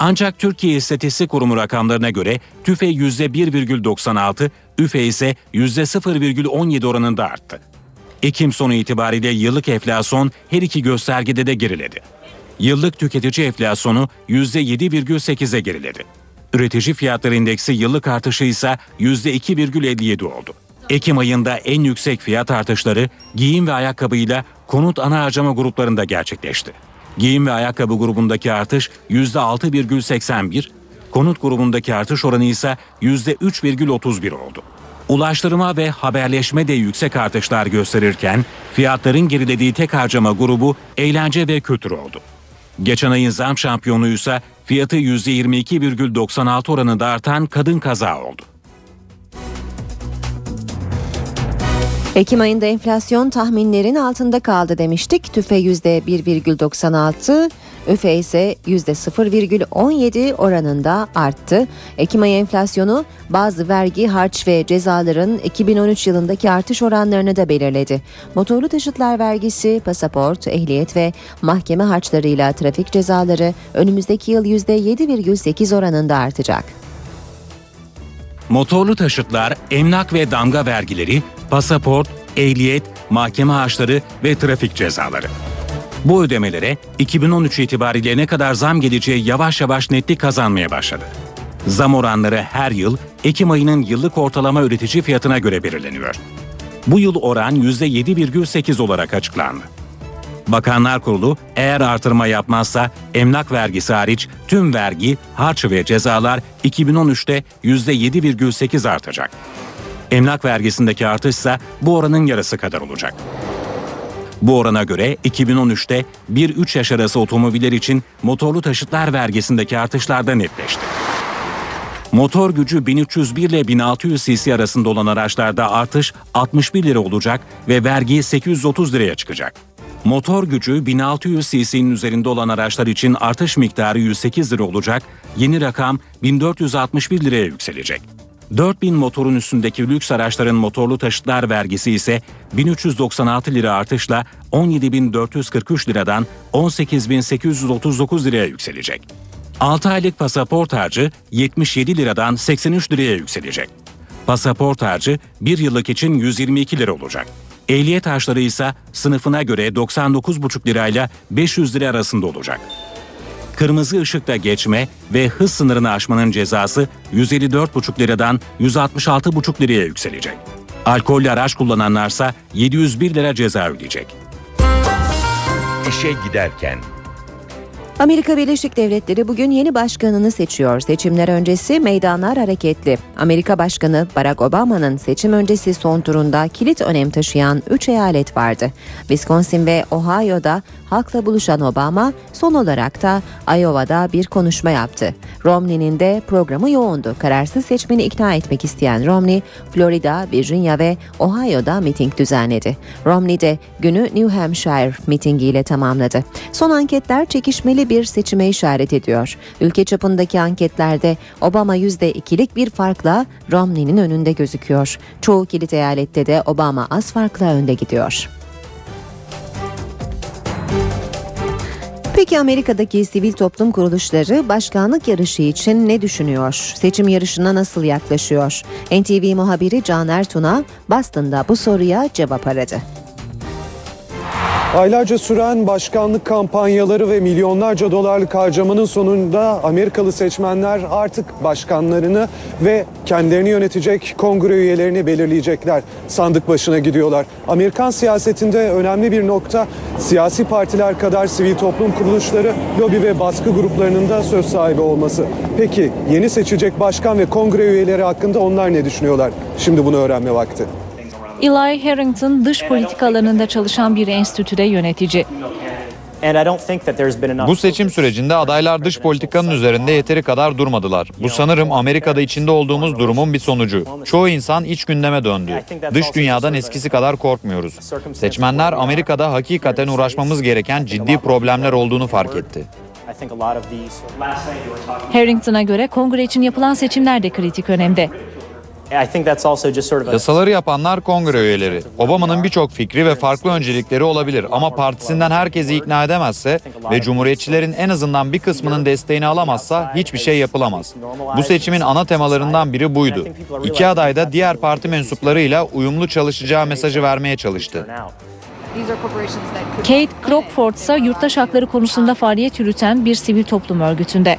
Ancak Türkiye İstatistik Kurumu rakamlarına göre TÜFE yüzde bir virgül doksan altı, ÜFE ise yüzde sıfır virgül on yedi oranında arttı. Ekim sonu itibariyle yıllık enflasyon her iki göstergede de geriledi. Yıllık tüketici enflasyonu yüzde yedi virgül sekize geriledi. Üretici fiyatları endeksi yıllık artışı ise yüzde iki virgül elli yedi oldu. Ekim ayında en yüksek fiyat artışları giyim ve ayakkabıyla konut ana harcama gruplarında gerçekleşti. Giyim ve ayakkabı grubundaki artış yüzde altı virgül seksen bir, konut grubundaki artış oranı ise yüzde üç virgül otuz bir oldu. Ulaştırma ve haberleşme de yüksek artışlar gösterirken fiyatların gerilediği tek harcama grubu eğlence ve kültür oldu. Geçen ayın zam şampiyonu ise fiyatı yüzde yirmi iki virgül doksan altı oranında artan kadın kazağı oldu. Ekim ayında enflasyon tahminlerin altında kaldı demiştik. TÜFE yüzde bir virgül doksan altı, ÜFE ise yüzde sıfır virgül on yedi oranında arttı. Ekim ayı enflasyonu bazı vergi, harç ve cezaların iki bin on üç yılındaki artış oranlarını da belirledi. Motorlu taşıtlar vergisi, pasaport, ehliyet ve mahkeme harçlarıyla trafik cezaları önümüzdeki yıl yüzde yedi virgül sekiz oranında artacak. Motorlu taşıtlar, emlak ve damga vergileri, pasaport, ehliyet, mahkeme harçları ve trafik cezaları. Bu ödemelere iki bin on üç itibariyle ne kadar zam geleceği yavaş yavaş netlik kazanmaya başladı. Zam oranları her yıl Ekim ayının yıllık ortalama üretici fiyatına göre belirleniyor. Bu yıl oran yüzde yedi virgül sekiz olarak açıklandı. Bakanlar Kurulu eğer artırma yapmazsa emlak vergisi hariç tüm vergi, harç ve cezalar iki bin on üçte yüzde yedi virgül sekiz artacak. Emlak vergisindeki artışsa bu oranın yarısı kadar olacak. Bu orana göre iki bin on üçte bir üç yaş arası otomobiller için motorlu taşıtlar vergisindeki artışlar da netleşti. Motor gücü bin üç yüz bir ile bin altı yüz cc arasında olan araçlarda artış altmış bir lira olacak ve vergi sekiz yüz otuz liraya çıkacak. Motor gücü bin altı yüz cc'nin üzerinde olan araçlar için artış miktarı yüz sekiz lira olacak, yeni rakam bin dört yüz altmış bir liraya yükselecek. dört bin motorun üstündeki lüks araçların motorlu taşıtlar vergisi ise bin üç yüz doksan altı lira artışla on yedi bin dört yüz kırk üç liradan on sekiz bin sekiz yüz otuz dokuz liraya yükselecek. altı aylık pasaport harcı yetmiş yedi liradan seksen üç liraya yükselecek. Pasaport harcı bir yıllık için yüz yirmi iki lira olacak. Ehliyet harçları ise sınıfına göre doksan dokuz virgül beş lirayla beş yüz lira arasında olacak. Kırmızı ışıkta geçme ve hız sınırını aşmanın cezası yüz elli dört virgül beş liradan yüz altmış altı virgül beş liraya yükselecek. Alkollü araç kullananlarsa yedi yüz bir lira ceza ödeyecek. İşe giderken. Amerika Birleşik Devletleri bugün yeni başkanını seçiyor. Seçimler öncesi meydanlar hareketli. Amerika Başkanı Barack Obama'nın seçim öncesi son turunda kilit önem taşıyan üç eyalet vardı. Wisconsin ve Ohio'da halkla buluşan Obama, son olarak da Iowa'da bir konuşma yaptı. Romney'nin de programı yoğundu. Kararsız seçmeni ikna etmek isteyen Romney, Florida, Virginia ve Ohio'da miting düzenledi. Romney de günü New Hampshire mitingiyle tamamladı. Son anketler çekişmeli bir seçime işaret ediyor. Ülke çapındaki anketlerde Obama yüzde ikilik bir farkla Romney'nin önünde gözüküyor. Çoğu kilit eyalette de Obama az farkla önde gidiyor. Peki Amerika'daki sivil toplum kuruluşları başkanlık yarışı için ne düşünüyor? Seçim yarışına nasıl yaklaşıyor? N T V muhabiri Can Ertun'a Boston'da bu soruya cevap aradı. Aylarca süren başkanlık kampanyaları ve milyonlarca dolarlık harcamanın sonunda Amerikalı seçmenler artık başkanlarını ve kendilerini yönetecek kongre üyelerini belirleyecekler. Sandık başına gidiyorlar. Amerikan siyasetinde önemli bir nokta, siyasi partiler kadar sivil toplum kuruluşları, lobi ve baskı gruplarının da söz sahibi olması. Peki yeni seçecek başkan ve kongre üyeleri hakkında onlar ne düşünüyorlar? Şimdi bunu öğrenme vakti. Eli Harrington dış politika alanında çalışan bir enstitüde yönetici. Bu seçim sürecinde adaylar dış politikanın üzerinde yeteri kadar durmadılar. Bu sanırım Amerika'da içinde olduğumuz durumun bir sonucu. Çoğu insan iç gündeme döndü. Dış dünyadan eskisi kadar korkmuyoruz. Seçmenler Amerika'da hakikaten uğraşmamız gereken ciddi problemler olduğunu fark etti. Harrington'a göre kongre için yapılan seçimler de kritik önemde. Yasaları yapanlar kongre üyeleri. Obama'nın birçok fikri ve farklı öncelikleri olabilir ama partisinden herkesi ikna edemezse ve cumhuriyetçilerin en azından bir kısmının desteğini alamazsa hiçbir şey yapılamaz. Bu seçimin ana temalarından biri buydu. İki aday da diğer parti mensuplarıyla uyumlu çalışacağı mesajı vermeye çalıştı. Kate Crockford ise yurttaş hakları konusunda faaliyet yürüten bir sivil toplum örgütünde.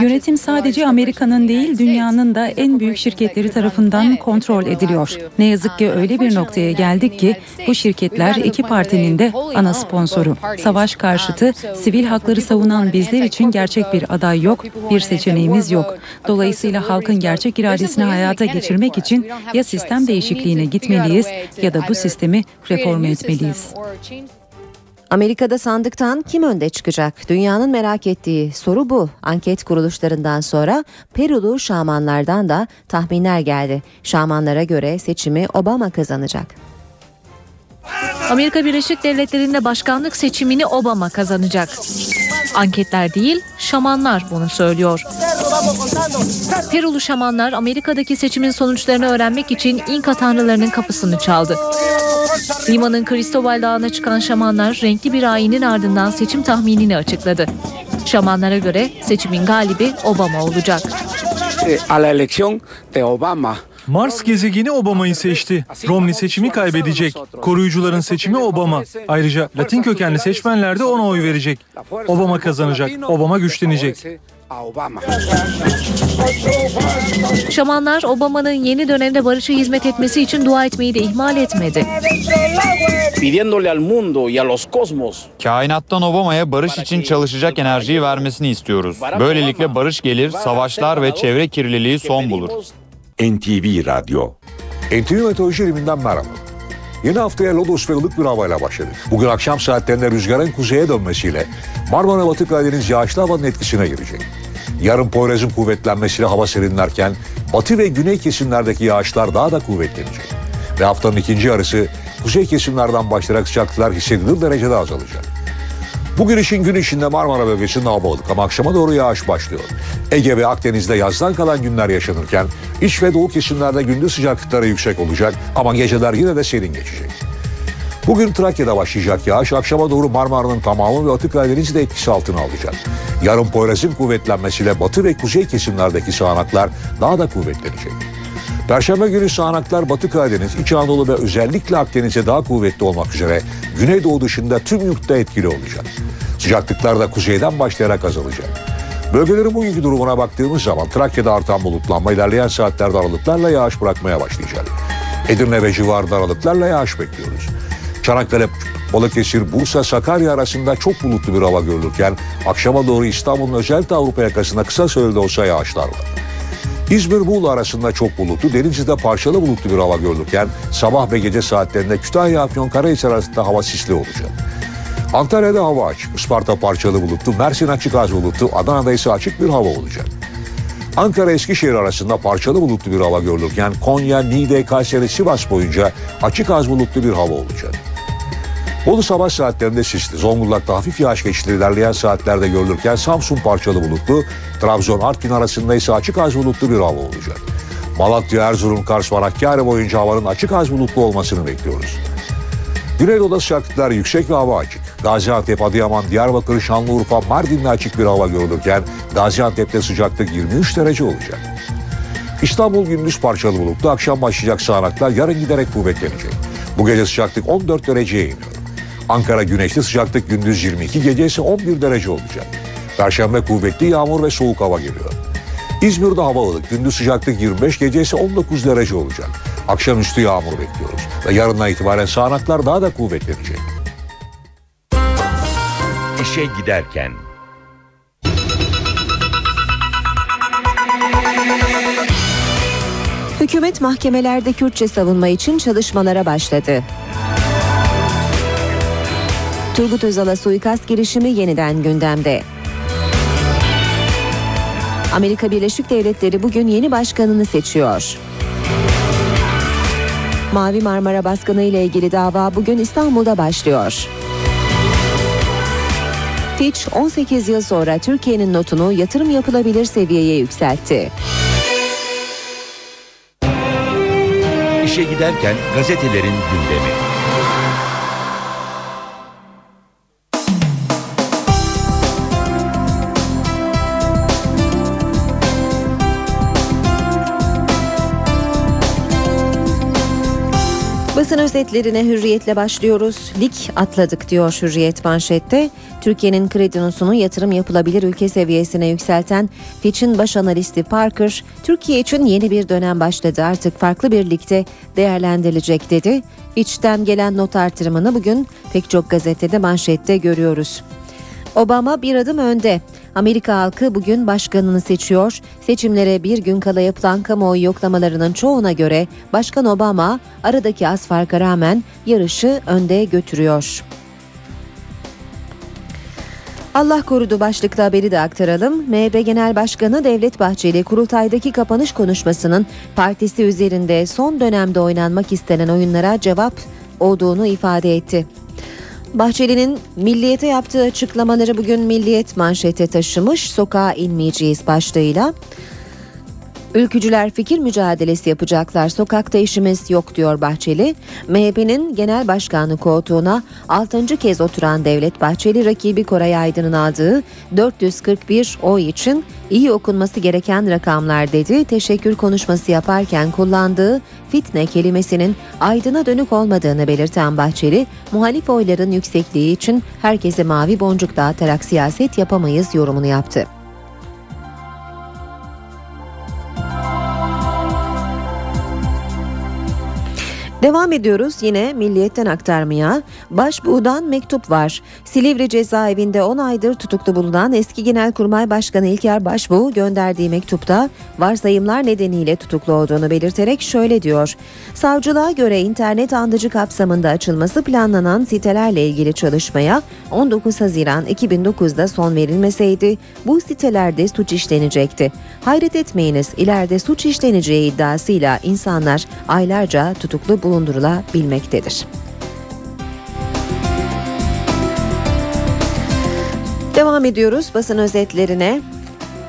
Yönetim sadece Amerika'nın değil, dünyanın da en büyük şirketleri tarafından kontrol ediliyor. Ne yazık ki öyle bir noktaya geldik ki bu şirketler iki partinin de ana sponsoru. Savaş karşıtı, sivil hakları savunan bizler için gerçek bir aday yok, bir seçeneğimiz yok. Dolayısıyla halkın gerçek iradesini hayata geçirmek için ya sistem değişikliğine gitmeliyiz ya da bu sistemi reform etmeliyiz. Amerika'da sandıktan kim önde çıkacak? Dünyanın merak ettiği soru bu. Anket kuruluşlarından sonra Perulu şamanlardan da tahminler geldi. Şamanlara göre seçimi Obama kazanacak. Amerika Birleşik Devletleri'nde başkanlık seçimini Obama kazanacak. Anketler değil, şamanlar bunu söylüyor. Perulu şamanlar Amerika'daki seçimin sonuçlarını öğrenmek için İnka tanrılarının kapısını çaldı. Lima'nın Cristobal Dağı'na çıkan şamanlar renkli bir ayinin ardından seçim tahminini açıkladı. Şamanlara göre seçimin galibi Obama olacak. Mars gezegeni Obama'yı seçti. Romney seçimi kaybedecek. Koruyucuların seçimi Obama. Ayrıca Latin kökenli seçmenler de ona oy verecek. Obama kazanacak. Obama güçlenecek. Obama. Şamanlar Obama'nın yeni dönemde barışa hizmet etmesi için dua etmeyi de ihmal etmedi. Kainattan Obama'ya barış için çalışacak enerjiyi vermesini istiyoruz. Böylelikle barış gelir, savaşlar ve çevre kirliliği son bulur. N T V Radyo. N T V Meteoroloji Biriminden merhaba. Yeni haftaya lodos ve ılık bir havayla başladık. Bugün akşam saatlerinde rüzgarın kuzeye dönmesiyle Marmara Batı Karadeniz yağışlı havanın etkisine girecek. Yarın Poyraz'ın kuvvetlenmesiyle hava serinlerken batı ve güney kesimlerdeki yağışlar daha da kuvvetlenecek. Ve haftanın ikinci yarısı kuzey kesimlerden başlayarak sıcaklıklar hissedilir derecede azalacak. Bugün için gün içinde Marmara bölgesinde hava ılık ama akşama doğru yağış başlıyor. Ege ve Akdeniz'de yazdan kalan günler yaşanırken iç ve doğu kesimlerde gündüz sıcaklıkları yüksek olacak ama geceler yine de serin geçecek. Bugün Trakya'da başlayacak yağış akşama doğru Marmara'nın tamamı ve Batı Karadeniz'i de etkisi altına alacak. Yarın Poyraz'ın kuvvetlenmesiyle batı ve kuzey kesimlerdeki sağanaklar daha da kuvvetlenecek. Perşembe günü sağanaklar Batı Karadeniz, İç Anadolu ve özellikle Akdeniz'e daha kuvvetli olmak üzere Güneydoğu dışında tüm yurtta etkili olacak. Sıcaklıklar da kuzeyden başlayarak azalacak. Bölgelerin bugünkü durumuna baktığımız zaman Trakya'da artan bulutlanma ilerleyen saatlerde aralıklarla yağış bırakmaya başlayacak. Edirne ve civarında aralıklarla yağış bekliyoruz. Çanakkale, Balıkesir, Bursa, Sakarya arasında çok bulutlu bir hava görülürken akşama doğru İstanbul'un özellikle Avrupa yakasına kısa sürede olsa yağışlar var. İzmir-Muğla arasında çok bulutlu, Denizli'de parçalı bulutlu bir hava görülürken sabah ve gece saatlerinde Kütahya-Afyonkarahisar arasında hava sisli olacak. Antalya'da hava açık, Isparta parçalı bulutlu, Mersin açık az bulutlu, Adana'da ise açık bir hava olacak. Ankara-Eskişehir arasında parçalı bulutlu bir hava görülürken Konya, Niğde, Kayseri, Sivas boyunca açık az bulutlu bir hava olacak. Bolu sabah saatlerinde sisli, Zonguldak'ta hafif yağış geçişleri ilerleyen saatlerde görülürken Samsun parçalı bulutlu, Trabzon-Artvin arasında ise açık az bulutlu bir hava olacak. Malatya, Erzurum, Kars, Hakkari boyunca havanın açık az bulutlu olmasını bekliyoruz. Güneydoğu'da sıcaklıklar yüksek ve hava açık. Gaziantep, Adıyaman, Diyarbakır, Şanlıurfa, Mardin'de açık bir hava görülürken Gaziantep'te sıcaklık yirmi üç derece olacak. İstanbul gündüz parçalı bulutlu, akşam başlayacak sağanaklar yarın giderek kuvvetlenecek. Bu gece sıcaklık on dört dereceye iniyor. Ankara güneşli, sıcaklık gündüz yirmi iki, gece ise on bir derece olacak. Perşembe kuvvetli yağmur ve soğuk hava geliyor. İzmir'de hava ılık, gündüz sıcaklık yirmi beş, gece ise on dokuz derece olacak. Akşamüstü yağmur bekliyoruz ve yarından itibaren sağanaklar daha da kuvvetlenecek. İşe giderken. Hükümet mahkemelerde Kürtçe savunma için çalışmalara başladı. Turgut Özal'a suikast girişimi yeniden gündemde. Amerika Birleşik Devletleri bugün yeni başkanını seçiyor. Mavi Marmara baskını ile ilgili dava bugün İstanbul'da başlıyor. Fitch on sekiz yıl sonra Türkiye'nin notunu yatırım yapılabilir seviyeye yükseltti. İşe giderken gazetelerin gündemi. Basın özetlerine Hürriyet'le başlıyoruz. Lig atladık diyor Hürriyet manşette. Türkiye'nin kredi notunu yatırım yapılabilir ülke seviyesine yükselten Fitch'in baş analisti Parker, Türkiye için yeni bir dönem başladı, artık farklı bir ligde değerlendirilecek dedi. Fitch'ten gelen not artırımını bugün pek çok gazetede manşette görüyoruz. Obama bir adım önde. Amerika halkı bugün başkanını seçiyor. Seçimlere bir gün kala yapılan kamuoyu yoklamalarının çoğuna göre Başkan Obama aradaki az farka rağmen yarışı önde götürüyor. Allah korudu başlıklı haberi de aktaralım. M H P Genel Başkanı Devlet Bahçeli, kurultaydaki kapanış konuşmasının partisi üzerinde son dönemde oynanmak istenen oyunlara cevap olduğunu ifade etti. Bahçeli'nin Milliyet'e yaptığı açıklamaları bugün Milliyet manşete taşımış, sokağa inmeyeceğiz başlığıyla. Ülkücüler fikir mücadelesi yapacaklar, sokakta işimiz yok diyor Bahçeli. M H P'nin genel başkanı koltuğuna altıncı kez oturan Devlet Bahçeli, rakibi Koray Aydın'ın aldığı dört yüz kırk bir oy için iyi okunması gereken rakamlar dedi. Teşekkür konuşması yaparken kullandığı fitne kelimesinin Aydın'a dönük olmadığını belirten Bahçeli, muhalif oyların yüksekliği için herkese mavi boncuk dağıtarak siyaset yapamayız yorumunu yaptı. Devam ediyoruz yine Milliyet'ten aktarmaya. Başbuğ'dan mektup var. Silivri cezaevinde on aydır tutuklu bulunan eski Genelkurmay Başkanı İlker Başbuğ gönderdiği mektupta varsayımlar nedeniyle tutuklu olduğunu belirterek şöyle diyor. Savcılığa göre internet andıcı kapsamında açılması planlanan sitelerle ilgili çalışmaya on dokuz Haziran iki bin dokuzda son verilmeseydi bu sitelerde suç işlenecekti. Hayret etmeyiniz, ileride suç işleneceği iddiasıyla insanlar aylarca tutuklu bulunmaktadır. bulundurulabilmektedir. Devam ediyoruz basın özetlerine.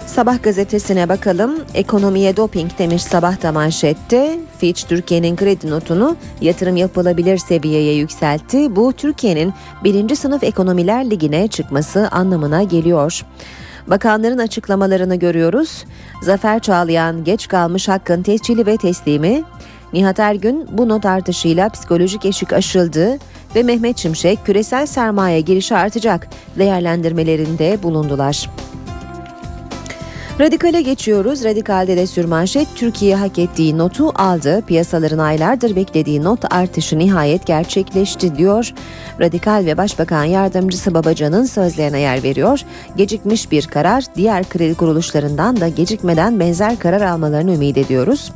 Sabah gazetesine bakalım. Ekonomiye doping demiş Sabah da manşette. Fitch Türkiye'nin kredi notunu yatırım yapılabilir seviyeye yükseltti. Bu Türkiye'nin birinci sınıf ekonomiler ligine çıkması anlamına geliyor. Bakanların açıklamalarını görüyoruz. Zafer Çağlayan geç kalmış hakkın tescili ve teslimi. Nihat Ergün bu not artışıyla psikolojik eşik aşıldı ve Mehmet Şimşek küresel sermaye girişi artacak değerlendirmelerinde bulundular. Radikale geçiyoruz. Radikal'de de sürmanşet, Türkiye hak ettiği notu aldı. Piyasaların aylardır beklediği not artışı nihayet gerçekleşti diyor. Radikal ve Başbakan Yardımcısı Babacan'ın sözlerine yer veriyor. Gecikmiş bir karar, diğer kredi kuruluşlarından da gecikmeden benzer karar almalarını ümit ediyoruz.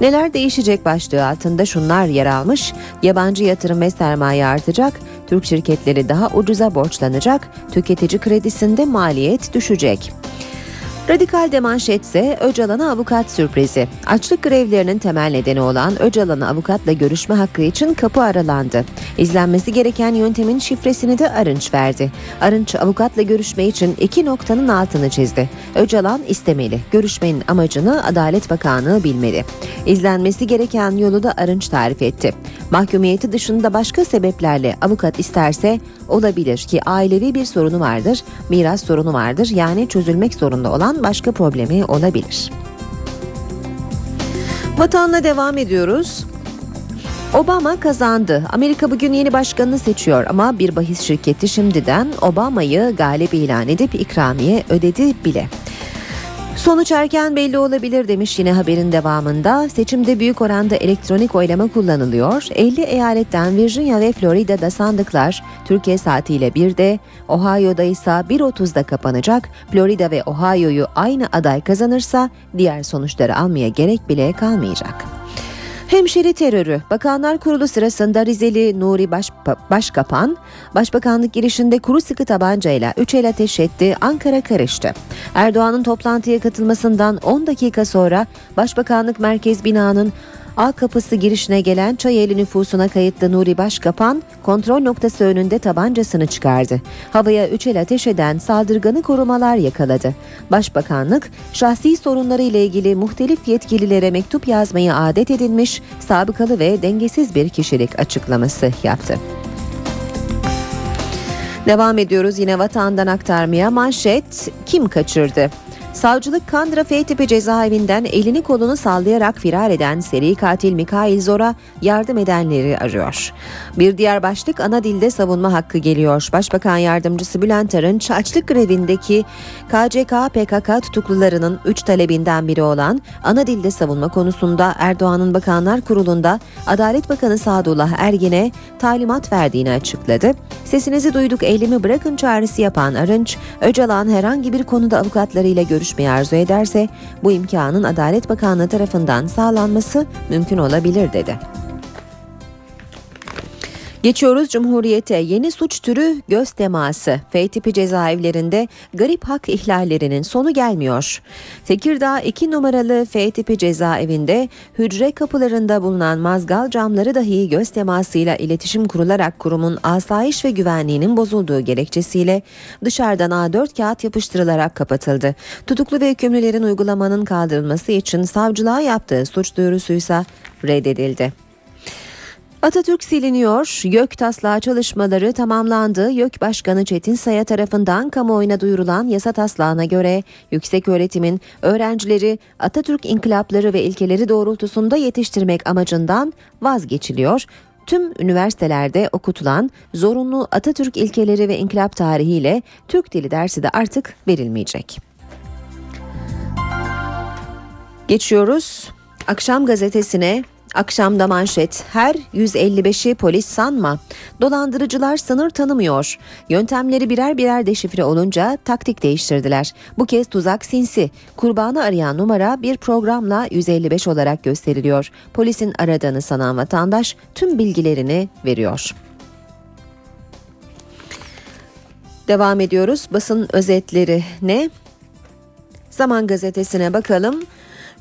Neler değişecek başlığı altında şunlar yer almış. Yabancı yatırım ve sermaye artacak. Türk şirketleri daha ucuza borçlanacak. Tüketici kredisinde maliyet düşecek. Radikal'de manşetse Öcalan'a avukat sürprizi. Açlık grevlerinin temel nedeni olan Öcalan'a avukatla görüşme hakkı için kapı aralandı. İzlenmesi gereken yöntemin şifresini de Arınç verdi. Arınç avukatla görüşme için iki noktanın altını çizdi. Öcalan istemeli. Görüşmenin amacını Adalet Bakanlığı bilmeli. İzlenmesi gereken yolu da Arınç tarif etti. Mahkumiyeti dışında başka sebeplerle avukat isterse olabilir ki ailevi bir sorunu vardır, miras sorunu vardır, yani çözülmek zorunda olan başka problemi olabilir. Vatanla devam ediyoruz. Obama kazandı. Amerika bugün yeni başkanını seçiyor ama bir bahis şirketi şimdiden Obama'yı galip ilan edip ikramiye ödedi bile. Sonuç erken belli olabilir demiş yine haberin devamında. Seçimde büyük oranda elektronik oylama kullanılıyor. elli eyaletten Virginia ve Florida'da sandıklar Türkiye saatiyle birde, Ohio'da ise bir otuzda kapanacak. Florida ve Ohio'yu aynı aday kazanırsa diğer sonuçları almaya gerek bile kalmayacak. Hemşeri terörü. Bakanlar Kurulu sırasında Rizeli Nuri Başkapan, başbakanlık girişinde kuru sıkı tabancayla üç el ateş etti, Ankara karıştı. Erdoğan'ın toplantıya katılmasından on dakika sonra Başbakanlık Merkez Bina'nın A kapısı girişine gelen Çayeli nüfusuna kayıtlı Nuri Başkapan kontrol noktası önünde tabancasını çıkardı. Havaya üç el ateş eden saldırganı korumalar yakaladı. Başbakanlık şahsi sorunları ile ilgili muhtelif yetkililere mektup yazmayı adet edinmiş sabıkalı ve dengesiz bir kişilik açıklaması yaptı. Devam ediyoruz yine vatandan aktarmaya. Manşet, kim kaçırdı? Savcılık Kandıra F-Tipi cezaevinden elini kolunu sallayarak firar eden seri katil Mikail Zor'a yardım edenleri arıyor. Bir diğer başlık, ana dilde savunma hakkı geliyor. Başbakan Yardımcısı Bülent Arınç, açlık grevindeki K C K P K K tutuklularının üç talebinden biri olan ana dilde savunma konusunda Erdoğan'ın Bakanlar Kurulu'nda Adalet Bakanı Sadullah Ergin'e talimat verdiğini açıkladı. Sesinizi duyduk, eylemi bırakın çağrısı yapan Arınç, Öcalan herhangi bir konuda avukatlarıyla görüştü. Görüşmeyi arzu ederse bu imkanın Adalet Bakanlığı tarafından sağlanması mümkün olabilir dedi. Geçiyoruz Cumhuriyet'e. Yeni suç türü göz teması. F tipi cezaevlerinde garip hak ihlallerinin sonu gelmiyor. Tekirdağ iki numaralı F tipi cezaevinde hücre kapılarında bulunan mazgal camları dahi göz temasıyla iletişim kurularak kurumun asayiş ve güvenliğinin bozulduğu gerekçesiyle dışarıdan A dört kağıt yapıştırılarak kapatıldı. Tutuklu ve hükümlülerin uygulamanın kaldırılması için savcılığa yaptığı suç duyurusuysa reddedildi. Atatürk siliniyor. YÖK taslağı çalışmaları tamamlandı. YÖK Başkanı Çetin Say'a tarafından kamuoyuna duyurulan yasa taslağına göre yükseköğretimin öğrencileri Atatürk inkılapları ve ilkeleri doğrultusunda yetiştirmek amacından vazgeçiliyor. Tüm üniversitelerde okutulan zorunlu Atatürk ilkeleri ve inkılap tarihiyle Türk dili dersi de artık verilmeyecek. Geçiyoruz Akşam gazetesine. Akşamda manşet, her yüz elli beşi polis sanma. Dolandırıcılar sınır tanımıyor. Yöntemleri birer birer deşifre olunca taktik değiştirdiler. Bu kez tuzak sinsi. Kurbanı arayan numara bir programla yüz elli beş olarak gösteriliyor. Polisin aradığını sanan vatandaş tüm bilgilerini veriyor. Devam ediyoruz basın özetlerine. Zaman gazetesine bakalım.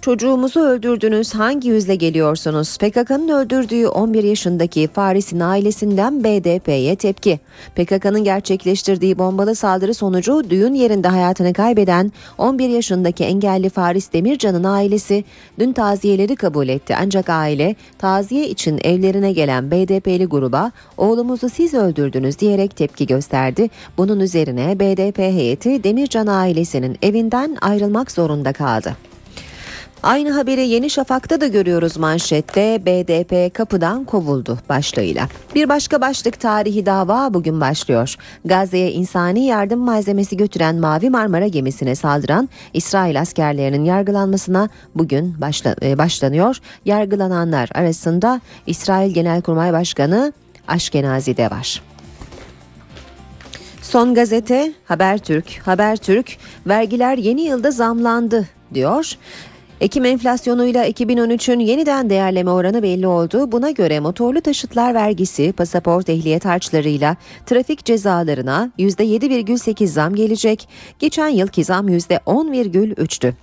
Çocuğumuzu öldürdünüz, hangi yüzle geliyorsunuz? P K K'nın öldürdüğü on bir yaşındaki Faris'in ailesinden B D P'ye tepki. P K K'nın gerçekleştirdiği bombalı saldırı sonucu düğün yerinde hayatını kaybeden on bir yaşındaki engelli Faris Demircan'ın ailesi dün taziyeleri kabul etti. Ancak aile taziye için evlerine gelen B D P'li gruba oğlumuzu siz öldürdünüz diyerek tepki gösterdi. Bunun üzerine B D P heyeti Demircan ailesinin evinden ayrılmak zorunda kaldı. Aynı haberi Yeni Şafak'ta da görüyoruz manşette. B D P kapıdan kovuldu başlığıyla. Bir başka başlık, tarihi dava bugün başlıyor. Gazze'ye insani yardım malzemesi götüren Mavi Marmara gemisine saldıran İsrail askerlerinin yargılanmasına bugün başla, e, başlanıyor. Yargılananlar arasında İsrail Genelkurmay Başkanı Aşkenazi de var. Son gazete Habertürk. Habertürk, vergiler yeni yılda zamlandı diyor. Ekim enflasyonuyla iki bin on üçün yeniden değerleme oranı belli oldu. Buna göre motorlu taşıtlar vergisi, pasaport ehliyet harçlarıyla trafik cezalarına yüzde yedi virgül sekiz zam gelecek. Geçen yılki zam yüzde on virgül üçtü.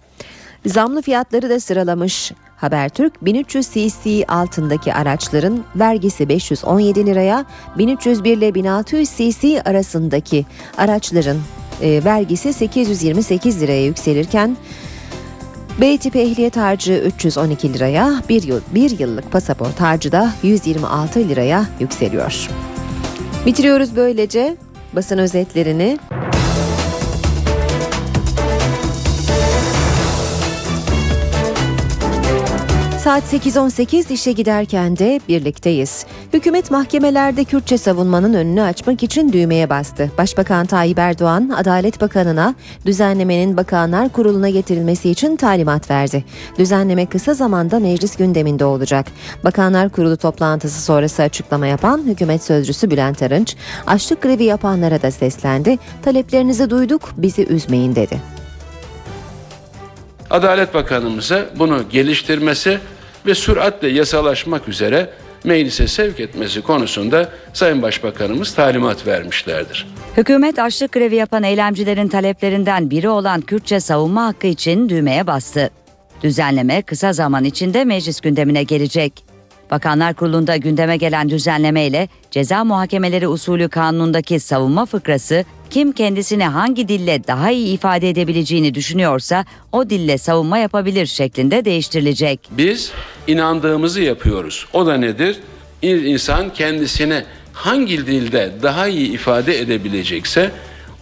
Zamlı fiyatları da sıralamış Habertürk. bin üç yüz cc altındaki araçların vergisi beş yüz on yedi liraya, bin üç yüz bir ile bin altı yüz cc arasındaki araçların e, vergisi sekiz yüz yirmi sekiz liraya yükselirken, B tipi ehliyet harcı üç yüz on iki liraya, bir, yıl, bir yıllık pasaport harcı da yüz yirmi altı liraya yükseliyor. Bitiriyoruz böylece basın özetlerini. Saat sekiz on sekiz, işe giderken de birlikteyiz. Hükümet mahkemelerde Kürtçe savunmanın önünü açmak için düğmeye bastı. Başbakan Tayyip Erdoğan, Adalet Bakanı'na düzenlemenin Bakanlar Kurulu'na getirilmesi için talimat verdi. Düzenleme kısa zamanda meclis gündeminde olacak. Bakanlar Kurulu toplantısı sonrası açıklama yapan hükümet sözcüsü Bülent Arınç, açlık grevi yapanlara da seslendi. Taleplerinizi duyduk, bizi üzmeyin dedi. Adalet Bakanımıza bunu geliştirmesi ve süratle yasalaşmak üzere meclise sevk etmesi konusunda Sayın Başbakanımız talimat vermişlerdir. Hükümet açlık grevi yapan eylemcilerin taleplerinden biri olan Kürtçe savunma hakkı için düğmeye bastı. Düzenleme kısa zaman içinde meclis gündemine gelecek. Bakanlar Kurulu'nda gündeme gelen düzenleme ile ceza muhakemeleri usulü kanunundaki savunma fıkrası, kim kendisini hangi dille daha iyi ifade edebileceğini düşünüyorsa o dille savunma yapabilir şeklinde değiştirilecek. Biz inandığımızı yapıyoruz. O da nedir? İnsan kendisini hangi dilde daha iyi ifade edebilecekse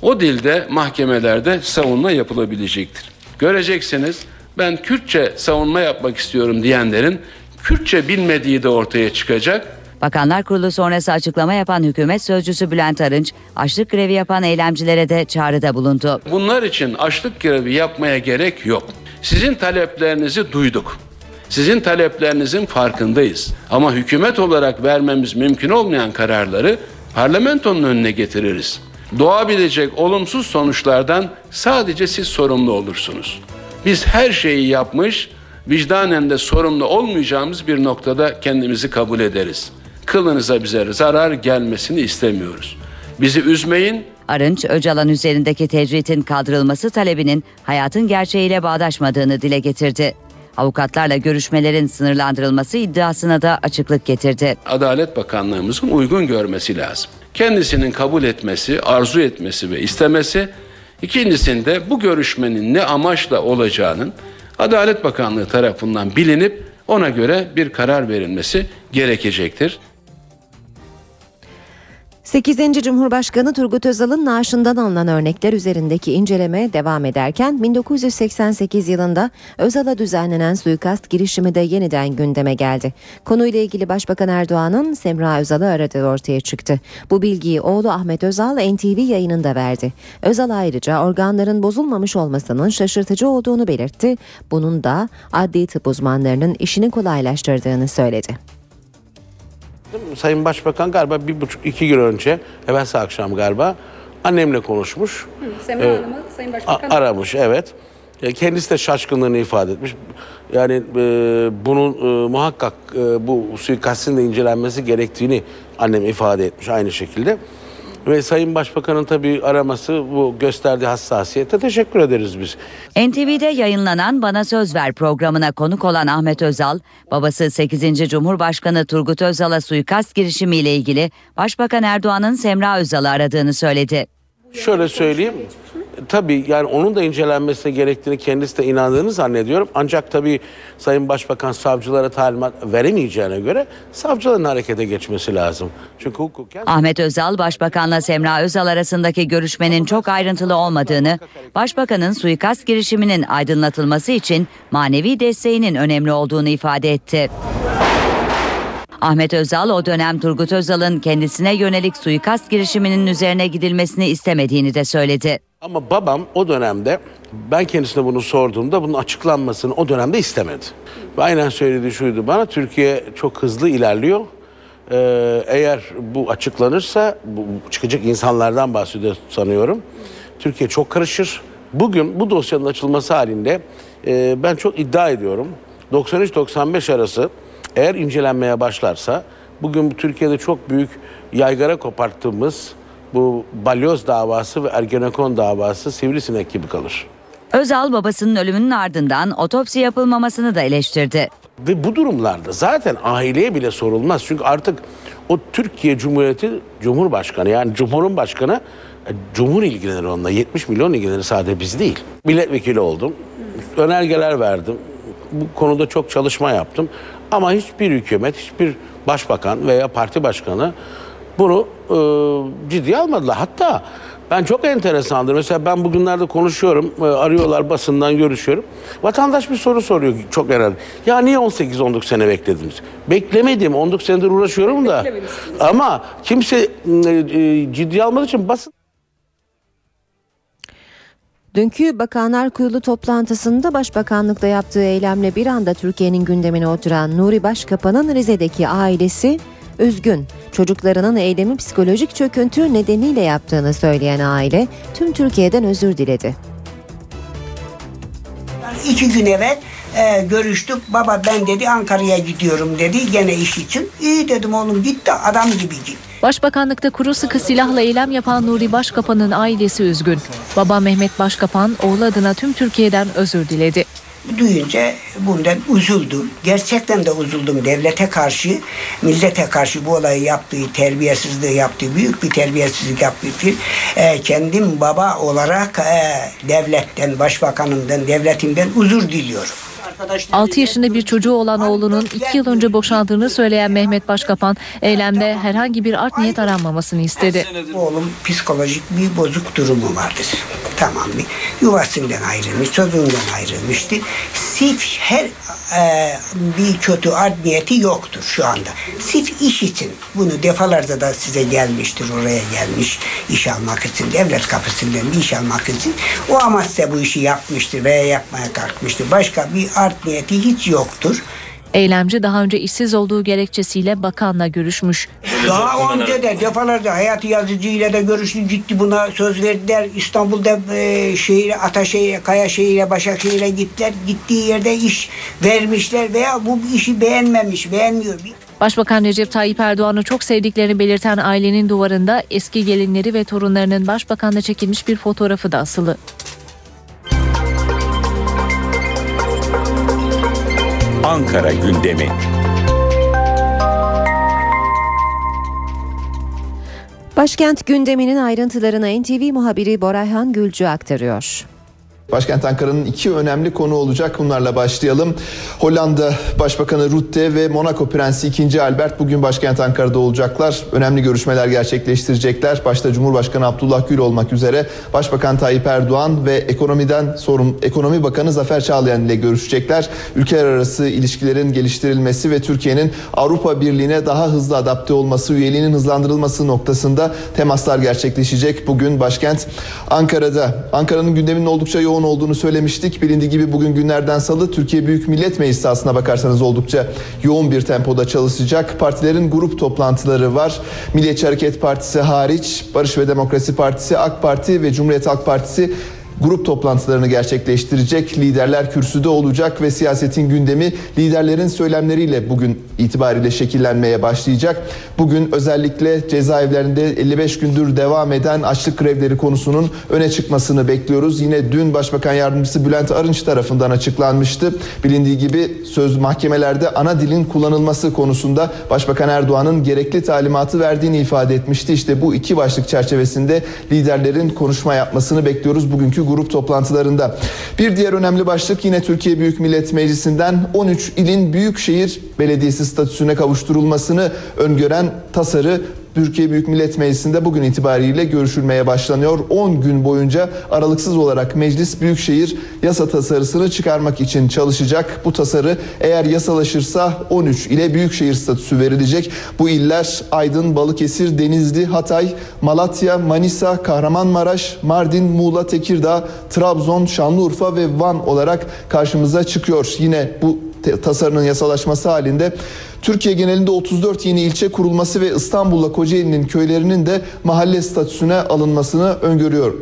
o dilde mahkemelerde savunma yapılabilecektir. Göreceksiniz, ben Kürtçe savunma yapmak istiyorum diyenlerin Kürtçe bilmediği de ortaya çıkacak. Bakanlar Kurulu sonrası açıklama yapan hükümet sözcüsü Bülent Arınç, açlık grevi yapan eylemcilere de çağrıda bulundu. Bunlar için açlık grevi yapmaya gerek yok. Sizin taleplerinizi duyduk. Sizin taleplerinizin farkındayız. Ama hükümet olarak vermemiz mümkün olmayan kararları parlamentonun önüne getiririz. Doğabilecek olumsuz sonuçlardan sadece siz sorumlu olursunuz. Biz her şeyi yapmış, vicdanen de sorumlu olmayacağımız bir noktada kendimizi kabul ederiz. Kılınıza bize zarar gelmesini istemiyoruz. Bizi üzmeyin. Arınç, Öcalan üzerindeki tecritin kaldırılması talebinin hayatın gerçeğiyle bağdaşmadığını dile getirdi. Avukatlarla görüşmelerin sınırlandırılması iddiasına da açıklık getirdi. Adalet Bakanlığımızın uygun görmesi lazım. Kendisinin kabul etmesi, arzu etmesi ve istemesi. İkincisinde bu görüşmenin ne amaçla olacağının Adalet Bakanlığı tarafından bilinip ona göre bir karar verilmesi gerekecektir. sekizinci Cumhurbaşkanı Turgut Özal'ın naaşından alınan örnekler üzerindeki inceleme devam ederken bin dokuz yüz seksen sekiz yılında Özal'a düzenlenen suikast girişimi de yeniden gündeme geldi. Konuyla ilgili Başbakan Erdoğan'ın Semra Özal'ı aradığı ortaya çıktı. Bu bilgiyi oğlu Ahmet Özal N T V yayınında verdi. Özal ayrıca organların bozulmamış olmasının şaşırtıcı olduğunu belirtti. Bunun da adli tıp uzmanlarının işini kolaylaştırdığını söyledi. Sayın Başbakan galiba bir buçuk iki gün önce, evvelsi akşam galiba annemle konuşmuş. Hı, Semra ee, Hanım'ı Sayın Başbakan a- aramış, evet. Kendisi de şaşkınlığını ifade etmiş. Yani e, bunun e, muhakkak e, bu suikastin de incelenmesi gerektiğini annem ifade etmiş aynı şekilde. Ve Sayın Başbakan'ın tabii araması, bu gösterdiği hassasiyete teşekkür ederiz biz. N T V'de yayınlanan Bana Söz Ver programına konuk olan Ahmet Özal, babası sekizinci Cumhurbaşkanı Turgut Özal'a suikast girişimiyle ilgili Başbakan Erdoğan'ın Semra Özal'ı aradığını söyledi. Şöyle söyleyeyim, tabii yani onun da incelenmesine gerektiğini kendisi de inandığını zannediyorum. Ancak tabii Sayın Başbakan savcılara talimat veremeyeceğine göre savcıların harekete geçmesi lazım. Çünkü hukuken... Ahmet Özal, Başbakan'la Semra Özal arasındaki görüşmenin çok ayrıntılı olmadığını, Başbakan'ın suikast girişiminin aydınlatılması için manevi desteğinin önemli olduğunu ifade etti. Ahmet Özal o dönem Turgut Özal'ın kendisine yönelik suikast girişiminin üzerine gidilmesini istemediğini de söyledi. Ama babam o dönemde ben kendisine bunu sorduğumda bunun açıklanmasını o dönemde istemedi. Ve aynen söylediği şuydu bana: Türkiye çok hızlı ilerliyor. Ee, eğer bu açıklanırsa bu çıkacak insanlardan bahsediyor sanıyorum. Türkiye çok karışır. Bugün bu dosyanın açılması halinde e, ben çok iddia ediyorum doksan üç doksan beş arası eğer incelenmeye başlarsa bugün Türkiye'de çok büyük yaygara koparttığımız bu balyoz davası ve Ergenekon davası sivrisinek gibi kalır. Özal babasının ölümünün ardından otopsi yapılmamasını da eleştirdi. Ve bu durumlarda zaten aileye bile sorulmaz. Çünkü artık o Türkiye Cumhuriyeti Cumhurbaşkanı, yani Cumhur'un başkanı, Cumhur ilgilenir onunla. yetmiş milyon ilgilenir, sadece biz değil. Milletvekili oldum. Önergeler verdim. Bu konuda çok çalışma yaptım. Ama hiçbir hükümet, hiçbir başbakan veya parti başkanı bunu e, ciddiye almadılar. Hatta ben çok enteresandır. Mesela ben bugünlerde konuşuyorum, e, arıyorlar basından, görüşüyorum. Vatandaş bir soru soruyor çok herhalde. Ya niye on sekiz on dokuz sene beklediniz? Beklemedim, on dokuz senedir uğraşıyorum da. Ama kimse e, e, ciddiye almadığı için basın. Dünkü Bakanlar Kurulu toplantısında Başbakanlık'ta yaptığı eylemle bir anda Türkiye'nin gündemine oturan Nuri Başkapan'ın Rize'deki ailesi üzgün. Çocuklarının eylemi psikolojik çöküntü nedeniyle yaptığını söyleyen aile tüm Türkiye'den özür diledi. İki gün evvel e, görüştük. Baba ben dedi Ankara'ya gidiyorum dedi gene iş için. İyi dedim oğlum, git de adam gibi git. Başbakanlıkta kuru sıkı silahla eylem yapan Nuri Başkapan'ın ailesi üzgün. Baba Mehmet Başkapan oğlu adına tüm Türkiye'den özür diledi. Duyunca bundan üzüldüm. Gerçekten de üzüldüm. Devlete karşı, millete karşı bu olayı yaptığı, terbiyesizliği yaptığı, büyük bir terbiyesizlik yaptığı için e, kendim baba olarak e, devletten, başbakanımdan, devletimden özür diliyorum. altı yaşında bir çocuğu olan oğlunun iki yıl önce boşandığını söyleyen Mehmet Başkapan eylemde herhangi bir art niyet aranmamasını istedi. Oğlum psikolojik bir bozuk durumu vardır. Tamam, bir yuvasından ayrılmış, çocuğundan ayrılmıştı. Sif her e, bir kötü art niyeti yoktur şu anda. Sif iş için, bunu defalarca da size gelmiştir, oraya gelmiş iş almak için, devlet kapısından bir iş almak için. O amaçla bu işi yapmıştır veya yapmaya kalkmıştır. Başka bir art niyeti hiç yoktur. Eylemci daha önce işsiz olduğu gerekçesiyle bakanla görüşmüş. Daha önce de defalarca Hayati Yazıcı ile de görüştü, gitti, buna söz verdiler. İstanbul'da e, şehir, Ataşehir, Kayaşehir'e, Başakşehir'e gittiler. Gittiği yerde iş vermişler veya bu işi beğenmemiş, beğenmiyor. Başbakan Recep Tayyip Erdoğan'ı çok sevdiklerini belirten ailenin duvarında eski gelinleri ve torunlarının başbakanla çekilmiş bir fotoğrafı da asılı. Ankara gündemi. Başkent gündeminin ayrıntılarını N T V muhabiri Borayhan Gülcü aktarıyor. Başkent Ankara'nın iki önemli konu olacak. Bunlarla başlayalım. Hollanda Başbakanı Rutte ve Monaco Prensi ikinci Albert bugün Başkent Ankara'da olacaklar. Önemli görüşmeler gerçekleştirecekler. Başta Cumhurbaşkanı Abdullah Gül olmak üzere Başbakan Tayyip Erdoğan ve ekonomiden sorumlu Ekonomi Bakanı Zafer Çağlayan ile görüşecekler. Ülkeler arası ilişkilerin geliştirilmesi ve Türkiye'nin Avrupa Birliği'ne daha hızlı adapte olması, üyeliğinin hızlandırılması noktasında temaslar gerçekleşecek bugün Başkent Ankara'da. Ankara'nın gündeminin oldukça yoğun olduğunu söylemiştik. Bilindiği gibi bugün günlerden salı Türkiye Büyük Millet Meclisi aslına bakarsanız oldukça yoğun bir tempoda çalışacak. Partilerin grup toplantıları var. Milliyetçi Hareket Partisi hariç Barış ve Demokrasi Partisi, AK Parti ve Cumhuriyet Halk Partisi grup toplantılarını gerçekleştirecek. Liderler kürsüde olacak ve siyasetin gündemi liderlerin söylemleriyle bugün itibariyle şekillenmeye başlayacak. Bugün özellikle cezaevlerinde elli beş gündür devam eden açlık grevleri konusunun öne çıkmasını bekliyoruz. Yine dün Başbakan Yardımcısı Bülent Arınç tarafından açıklanmıştı. Bilindiği gibi söz mahkemelerde ana dilin kullanılması konusunda Başbakan Erdoğan'ın gerekli talimatı verdiğini ifade etmişti. İşte bu iki başlık çerçevesinde liderlerin konuşma yapmasını bekliyoruz bugünkü grup toplantılarında. Bir diğer önemli başlık yine Türkiye Büyük Millet Meclisi'nden on üç ilin büyükşehir belediyesi statüsüne kavuşturulmasını öngören tasarı Türkiye Büyük Millet Meclisi'nde bugün itibariyle görüşülmeye başlanıyor. on gün boyunca aralıksız olarak meclis büyükşehir yasa tasarısını çıkarmak için çalışacak. Bu tasarı eğer yasalaşırsa on üç ile büyükşehir statüsü verilecek. Bu iller Aydın, Balıkesir, Denizli, Hatay, Malatya, Manisa, Kahramanmaraş, Mardin, Muğla, Tekirdağ, Trabzon, Şanlıurfa ve Van olarak karşımıza çıkıyor. Yine bu tasarının yasalaşması halinde Türkiye genelinde otuz dört yeni ilçe kurulması ve İstanbul'la Kocaeli'nin köylerinin de mahalle statüsüne alınmasını öngörüyor.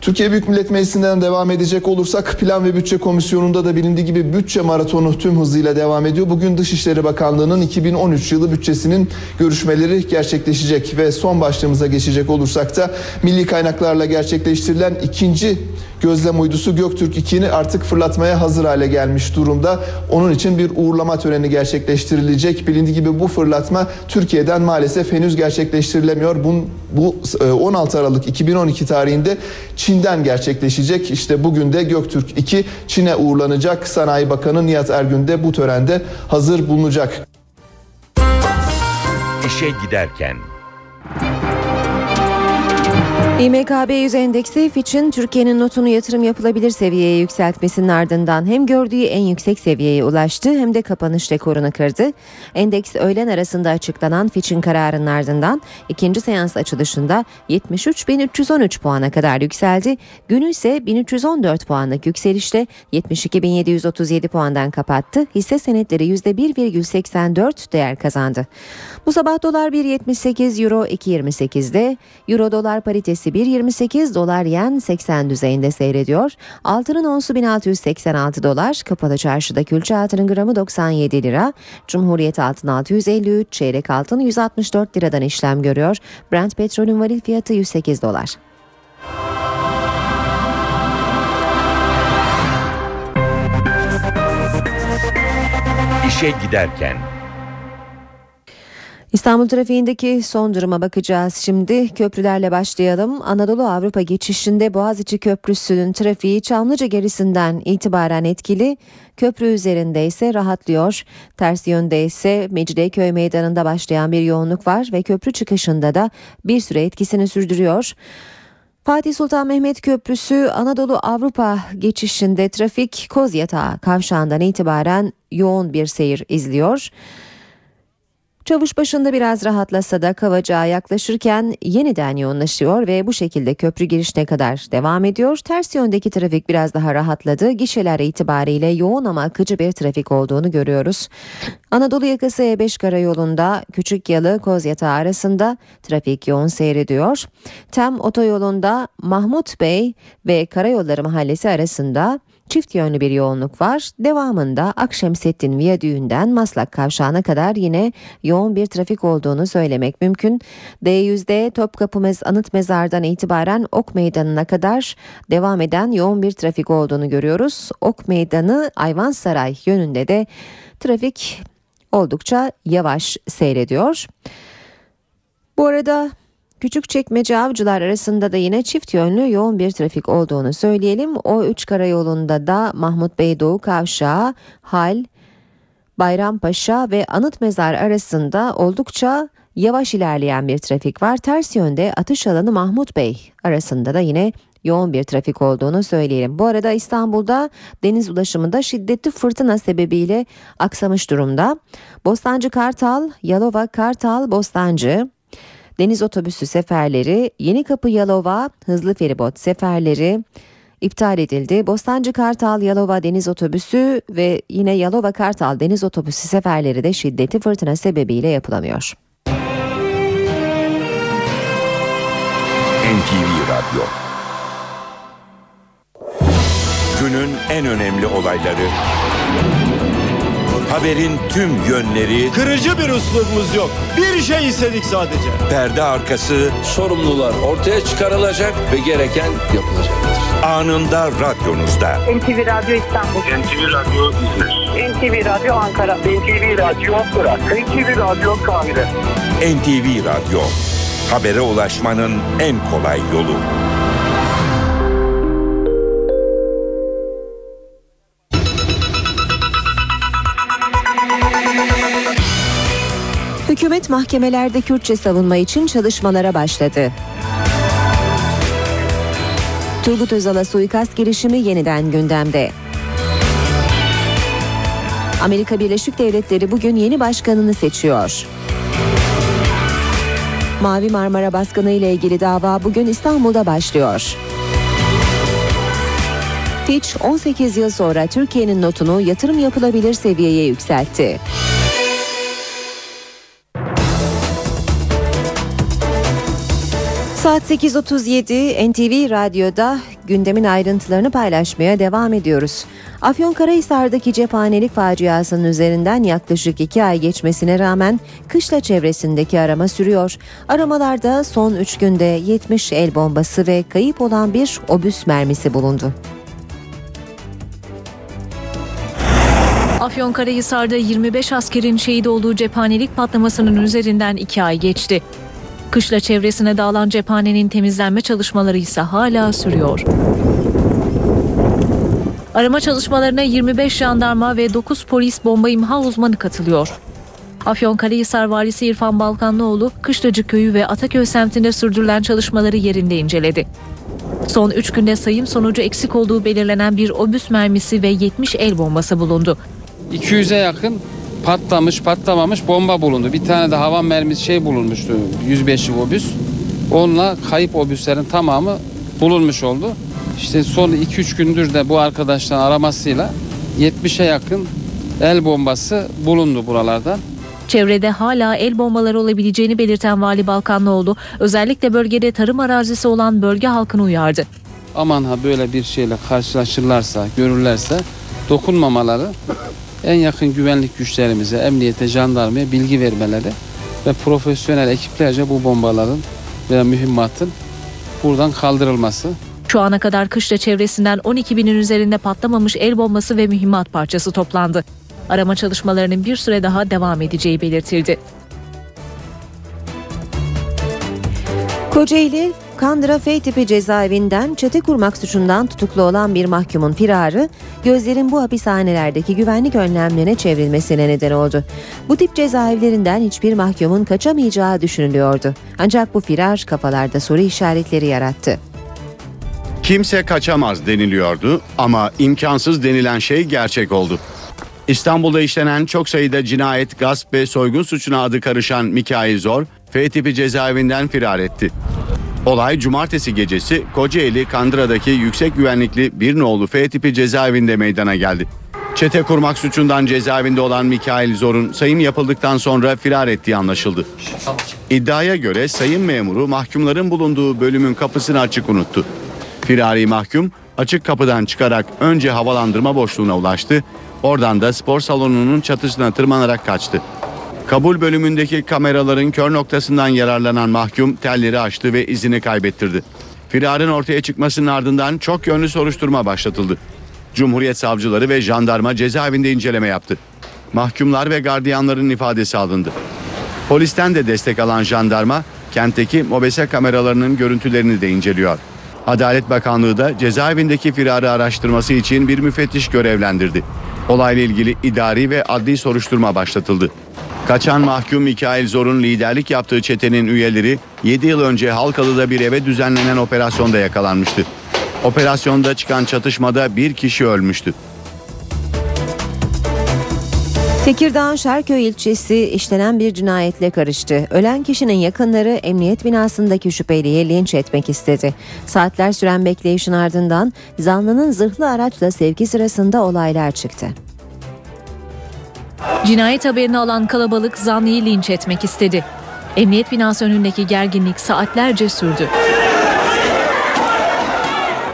Türkiye Büyük Millet Meclisi'nden devam edecek olursak Plan ve Bütçe Komisyonu'nda da bilindiği gibi bütçe maratonu tüm hızıyla devam ediyor. Bugün Dışişleri Bakanlığı'nın iki bin on üç yılı bütçesinin görüşmeleri gerçekleşecek ve son başlığımıza geçecek olursak da milli kaynaklarla gerçekleştirilen ikinci gözlem uydusu Göktürk iki'ni artık fırlatmaya hazır hale gelmiş durumda. Onun için bir uğurlama töreni gerçekleştirilecek. Bilindiği gibi bu fırlatma Türkiye'den maalesef henüz gerçekleştirilemiyor. Bu, bu on altı Aralık iki bin on iki tarihinde Çin'den gerçekleşecek. İşte bugün de Göktürk iki Çin'e uğurlanacak. Sanayi Bakanı Nihat Ergün de bu törende hazır bulunacak. İşe giderken. İ M K B yüz endeksi Fitch'in Türkiye'nin notunu yatırım yapılabilir seviyeye yükseltmesinin ardından hem gördüğü en yüksek seviyeye ulaştı hem de kapanış rekorunu kırdı. Endeks öğlen arasında açıklanan Fitch'in kararının ardından ikinci seans açılışında yetmiş üç bin üç yüz on üç puana kadar yükseldi. Günü ise bin üç yüz on dört puanlık yükselişle yetmiş iki bin yedi yüz otuz yedi puandan kapattı. Hisse senetleri yüzde bir virgül seksen dört değer kazandı. Bu sabah dolar bir yetmiş sekiz, euro iki yirmi sekizde, euro dolar paritesi bir yirmi sekiz, dolar yen seksen düzeyinde seyrediyor. Altının onsu bin altı yüz seksen altı dolar, kapalı çarşıda külçe altının gramı doksan yedi lira, Cumhuriyet altın altı yüz elli üç, çeyrek altın yüz altmış dört liradan işlem görüyor. Brent petrolün varil fiyatı yüz sekiz dolar. İşe giderken. İstanbul trafiğindeki son duruma bakacağız. Şimdi köprülerle başlayalım. Anadolu Avrupa geçişinde Boğaziçi Köprüsü'nün trafiği Çamlıca gerisinden itibaren etkili. Köprü üzerinde ise rahatlıyor. Ters yönde ise Mecidiyeköy Meydanı'nda başlayan bir yoğunluk var ve köprü çıkışında da bir süre etkisini sürdürüyor. Fatih Sultan Mehmet Köprüsü Anadolu Avrupa geçişinde trafik Kozyatağı kavşağından itibaren yoğun bir seyir izliyor. Çavuşbaşı'nda biraz rahatlasa da Kavacık'a yaklaşırken yeniden yoğunlaşıyor ve bu şekilde köprü girişine kadar devam ediyor. Ters yöndeki trafik biraz daha rahatladı. Gişeler itibariyle yoğun ama akıcı bir trafik olduğunu görüyoruz. Anadolu yakası E beş karayolunda Küçükyalı Kozyatağı arasında trafik yoğun seyrediyor. Tem otoyolunda Mahmut Bey ve Karayolları Mahallesi arasında çift yönlü bir yoğunluk var. Devamında Akşemseddin Viyadüğü'nden Maslak Kavşağı'na kadar yine yoğun bir trafik olduğunu söylemek mümkün. D yüzde Topkapı Mez- Anıt Mezar'dan itibaren Ok Meydanı'na kadar devam eden yoğun bir trafik olduğunu görüyoruz. Ok Meydanı Ayvansaray yönünde de trafik oldukça yavaş seyrediyor. Bu arada Küçükçekmece Avcılar arasında da yine çift yönlü yoğun bir trafik olduğunu söyleyelim. O üç karayolunda da Mahmut Bey Doğu Kavşağı, Hal, Bayrampaşa ve Anıt Mezar arasında oldukça yavaş ilerleyen bir trafik var. Ters yönde atış alanı Mahmut Bey arasında da yine yoğun bir trafik olduğunu söyleyelim. Bu arada İstanbul'da deniz ulaşımında şiddetli fırtına sebebiyle aksamış durumda. Bostancı Kartal, Yalova Kartal, Bostancı, deniz otobüsü seferleri, Yenikapı Yalova hızlı feribot seferleri iptal edildi. Bostancı Kartal Yalova deniz otobüsü ve yine Yalova Kartal deniz otobüsü seferleri de şiddetli fırtına sebebiyle yapılamıyor. N T V Radyo en önemli olayları, haberin tüm yönleri... Kırıcı bir üslubumuz yok. Bir şey istedik sadece. Perde arkası... Sorumlular ortaya çıkarılacak ve gereken yapılacaktır. Anında radyonuzda. M T V Radyo İstanbul. M T V Radyo İzmir. M T V Radyo Ankara. M T V Radyo Ankara. M T V Radyo Kahire. M T V Radyo. Habere ulaşmanın en kolay yolu. Hükümet mahkemelerde Kürtçe savunma için çalışmalara başladı. Turgut Özal'a suikast girişimi yeniden gündemde. Amerika Birleşik Devletleri bugün yeni başkanını seçiyor. Mavi Marmara baskını ile ilgili dava bugün İstanbul'da başlıyor. Fitch on sekiz yıl sonra Türkiye'nin notunu yatırım yapılabilir seviyeye yükseltti. Saat sekiz otuz yedi, N T V Radyo'da gündemin ayrıntılarını paylaşmaya devam ediyoruz. Afyonkarahisar'daki cephanelik faciasının üzerinden yaklaşık iki ay geçmesine rağmen kışla çevresindeki arama sürüyor. Aramalarda son üç günde yetmiş el bombası ve kayıp olan bir obüs mermisi bulundu. Afyonkarahisar'da yirmi beş askerin şehit olduğu cephanelik patlamasının üzerinden iki ay geçti. Kışla çevresine dağılan cephanenin temizlenme çalışmaları ise hala sürüyor. Arama çalışmalarına yirmi beş jandarma ve dokuz polis bomba imha uzmanı katılıyor. Afyonkarahisar valisi İrfan Balkanlıoğlu, Kışlacı Köyü ve Ataköy semtinde sürdürülen çalışmaları yerinde inceledi. Son üç günde sayım sonucu eksik olduğu belirlenen bir obüs mermisi ve yetmiş el bombası bulundu. iki yüze yakın patlamış patlamamış bomba bulundu. Bir tane de hava mermisi şey bulunmuştu, yüz beşlik obüs. Onunla kayıp obüslerin tamamı bulunmuş oldu. İşte son iki üç gündür de bu arkadaşların aramasıyla yetmişe yakın el bombası bulundu buralarda. Çevrede hala el bombaları olabileceğini belirten Vali Balkanlıoğlu özellikle bölgede tarım arazisi olan bölge halkını uyardı. Aman ha böyle bir şeyle karşılaşırlarsa, görürlerse dokunmamaları, en yakın güvenlik güçlerimize, emniyete, jandarmaya bilgi vermeleri ve profesyonel ekiplerce bu bombaların ve mühimmatın buradan kaldırılması. Şu ana kadar kışla çevresinden on iki binin üzerinde patlamamış el bombası ve mühimmat parçası toplandı. Arama çalışmalarının bir süre daha devam edeceği belirtildi. Kocaeli, Kandıra F tipi cezaevinden çete kurmak suçundan tutuklu olan bir mahkumun firarı, gözlerin bu hapishanelerdeki güvenlik önlemlerine çevrilmesine neden oldu. Bu tip cezaevlerinden hiçbir mahkumun kaçamayacağı düşünülüyordu. Ancak bu firar kafalarda soru işaretleri yarattı. Kimse kaçamaz deniliyordu ama imkansız denilen şey gerçek oldu. İstanbul'da işlenen çok sayıda cinayet, gasp ve soygun suçuna adı karışan Mikail Zor, F tipi cezaevinden firar etti. Olay cumartesi gecesi Kocaeli Kandıra'daki yüksek güvenlikli bir nolu F tipi cezaevinde meydana geldi. Çete kurmak suçundan cezaevinde olan Mikail Zor'un sayım yapıldıktan sonra firar ettiği anlaşıldı. İddiaya göre sayım memuru mahkumların bulunduğu bölümün kapısını açık unuttu. Firari mahkum açık kapıdan çıkarak önce havalandırma boşluğuna ulaştı, oradan da spor salonunun çatısına tırmanarak kaçtı. Kabul bölümündeki kameraların kör noktasından yararlanan mahkum telleri açtı ve izini kaybettirdi. Firarın ortaya çıkmasının ardından çok yönlü soruşturma başlatıldı. Cumhuriyet savcıları ve jandarma cezaevinde inceleme yaptı. Mahkumlar ve gardiyanların ifadesi alındı. Polisten de destek alan jandarma kentteki mobese kameralarının görüntülerini de inceliyor. Adalet Bakanlığı da cezaevindeki firarı araştırması için bir müfettiş görevlendirdi. Olayla ilgili idari ve adli soruşturma başlatıldı. Kaçan mahkum Mikail Zor'un liderlik yaptığı çetenin üyeleri yedi yıl önce Halkalı'da bir eve düzenlenen operasyonda yakalanmıştı. Operasyonda çıkan çatışmada bir kişi ölmüştü. Tekirdağ Şerköy ilçesi işlenen bir cinayetle karıştı. Ölen kişinin yakınları emniyet binasındaki şüpheliyi linç etmek istedi. Saatler süren bekleyişin ardından zanlının zırhlı araçla sevki sırasında olaylar çıktı. Cinayet haberini alan kalabalık zanlıyı linç etmek istedi. Emniyet binası önündeki gerginlik saatlerce sürdü.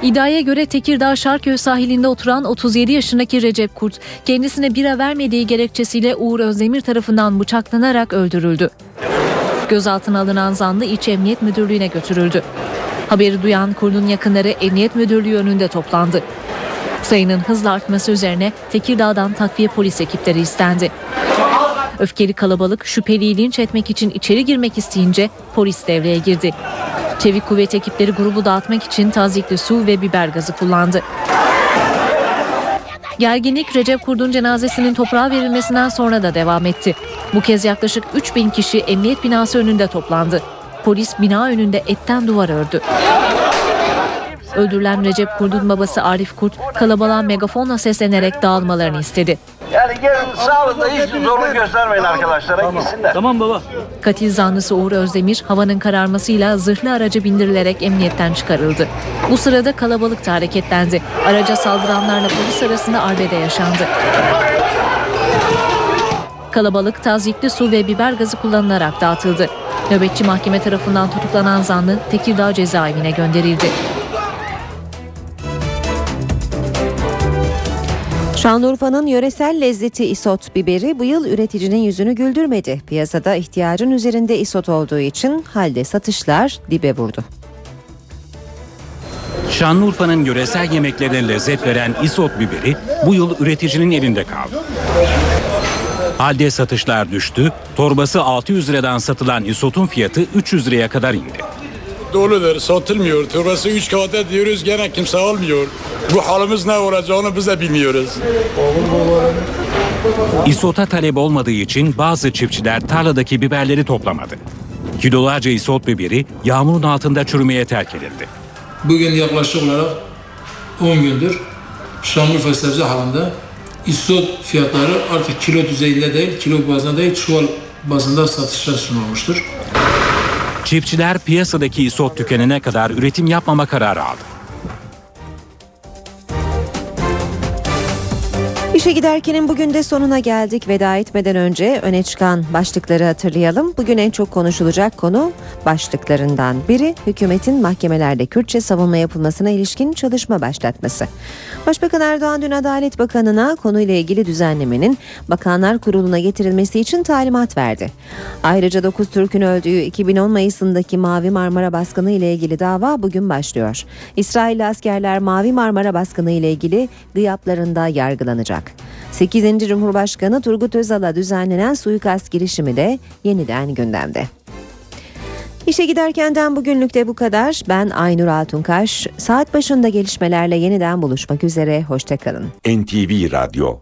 İddiaya göre Tekirdağ Şarköy sahilinde oturan otuz yedi yaşındaki Recep Kurt, kendisine bira vermediği gerekçesiyle Uğur Özdemir tarafından bıçaklanarak öldürüldü. Gözaltına alınan zanlı İç Emniyet Müdürlüğü'ne götürüldü. Haberi duyan Kurt'un yakınları Emniyet Müdürlüğü önünde toplandı. Sayının hızla artması üzerine Tekirdağ'dan takviye polis ekipleri istendi. Öfkeli kalabalık şüpheliyi linç etmek için içeri girmek isteyince polis devreye girdi. Çevik kuvvet ekipleri grubu dağıtmak için tazyikli su ve biber gazı kullandı. Gerginlik Recep Kurt'un cenazesinin toprağa verilmesinden sonra da devam etti. Bu kez yaklaşık üç bin kişi emniyet binası önünde toplandı. Polis bina önünde etten duvar ördü. Öldürülen Recep Kurt'un babası Arif Kurt, kalabalığa megafonla seslenerek dağılmalarını istedi. Yani gelin sağlıkta hiç zorluk göstermeyin arkadaşlara, tamam. Gitsinler. Tamam baba. Katil zanlısı Uğur Özdemir havanın kararmasıyla zırhlı araca bindirilerek emniyetten çıkarıldı. Bu sırada kalabalık da hareketlendi. Araca saldıranlarla polis arasında arbede yaşandı. Kalabalık tazyikli su ve biber gazı kullanılarak dağıtıldı. Nöbetçi mahkeme tarafından tutuklanan zanlı Tekirdağ cezaevine gönderildi. Şanlıurfa'nın yöresel lezzeti isot biberi bu yıl üreticinin yüzünü güldürmedi. Piyasada ihtiyacın üzerinde isot olduğu için halde satışlar dibe vurdu. Şanlıurfa'nın yöresel yemeklerine lezzet veren isot biberi bu yıl üreticinin elinde kaldı. Halde satışlar düştü, torbası altı yüz liradan satılan isotun fiyatı üç yüz liraya kadar indi. Doludur, satılmıyor. Torbası üç kağıda diyoruz, gene kimse almıyor. Bu halimiz ne olacağını biz de bilmiyoruz. İsota talep olmadığı için bazı çiftçiler tarladaki biberleri toplamadı. Kilolarca isot biberi yağmurun altında çürümeye terk edildi. Bugün yaklaşık olarak on gündür Şanlıurfa sebze halinde isot fiyatları artık kilo düzeyinde değil, kilo bazında değil, çuval bazında satışa sunulmuştur. Çiftçiler piyasadaki isot tükenene kadar üretim yapmama kararı aldı. İşe giderkenin bugün de sonuna geldik. Veda etmeden önce öne çıkan başlıkları hatırlayalım. Bugün en çok konuşulacak konu başlıklarından biri hükümetin mahkemelerde Kürtçe savunma yapılmasına ilişkin çalışma başlatması. Başbakan Erdoğan dün Adalet Bakanı'na konuyla ilgili düzenlemenin Bakanlar Kurulu'na getirilmesi için talimat verdi. Ayrıca dokuz Türk'ün öldüğü iki bin on Mayıs'ındaki Mavi Marmara baskını ile ilgili dava bugün başlıyor. İsrail askerler Mavi Marmara baskını ile ilgili gıyaplarında yargılanacak. sekizinci Cumhurbaşkanı Turgut Özal'a düzenlenen suikast girişimi de yeniden gündemde. İşe giderkenden bugünlük de bu kadar. Ben Aynur Altunkaş. Saat başında gelişmelerle yeniden buluşmak üzere. Hoşça kalın. N T V Radyo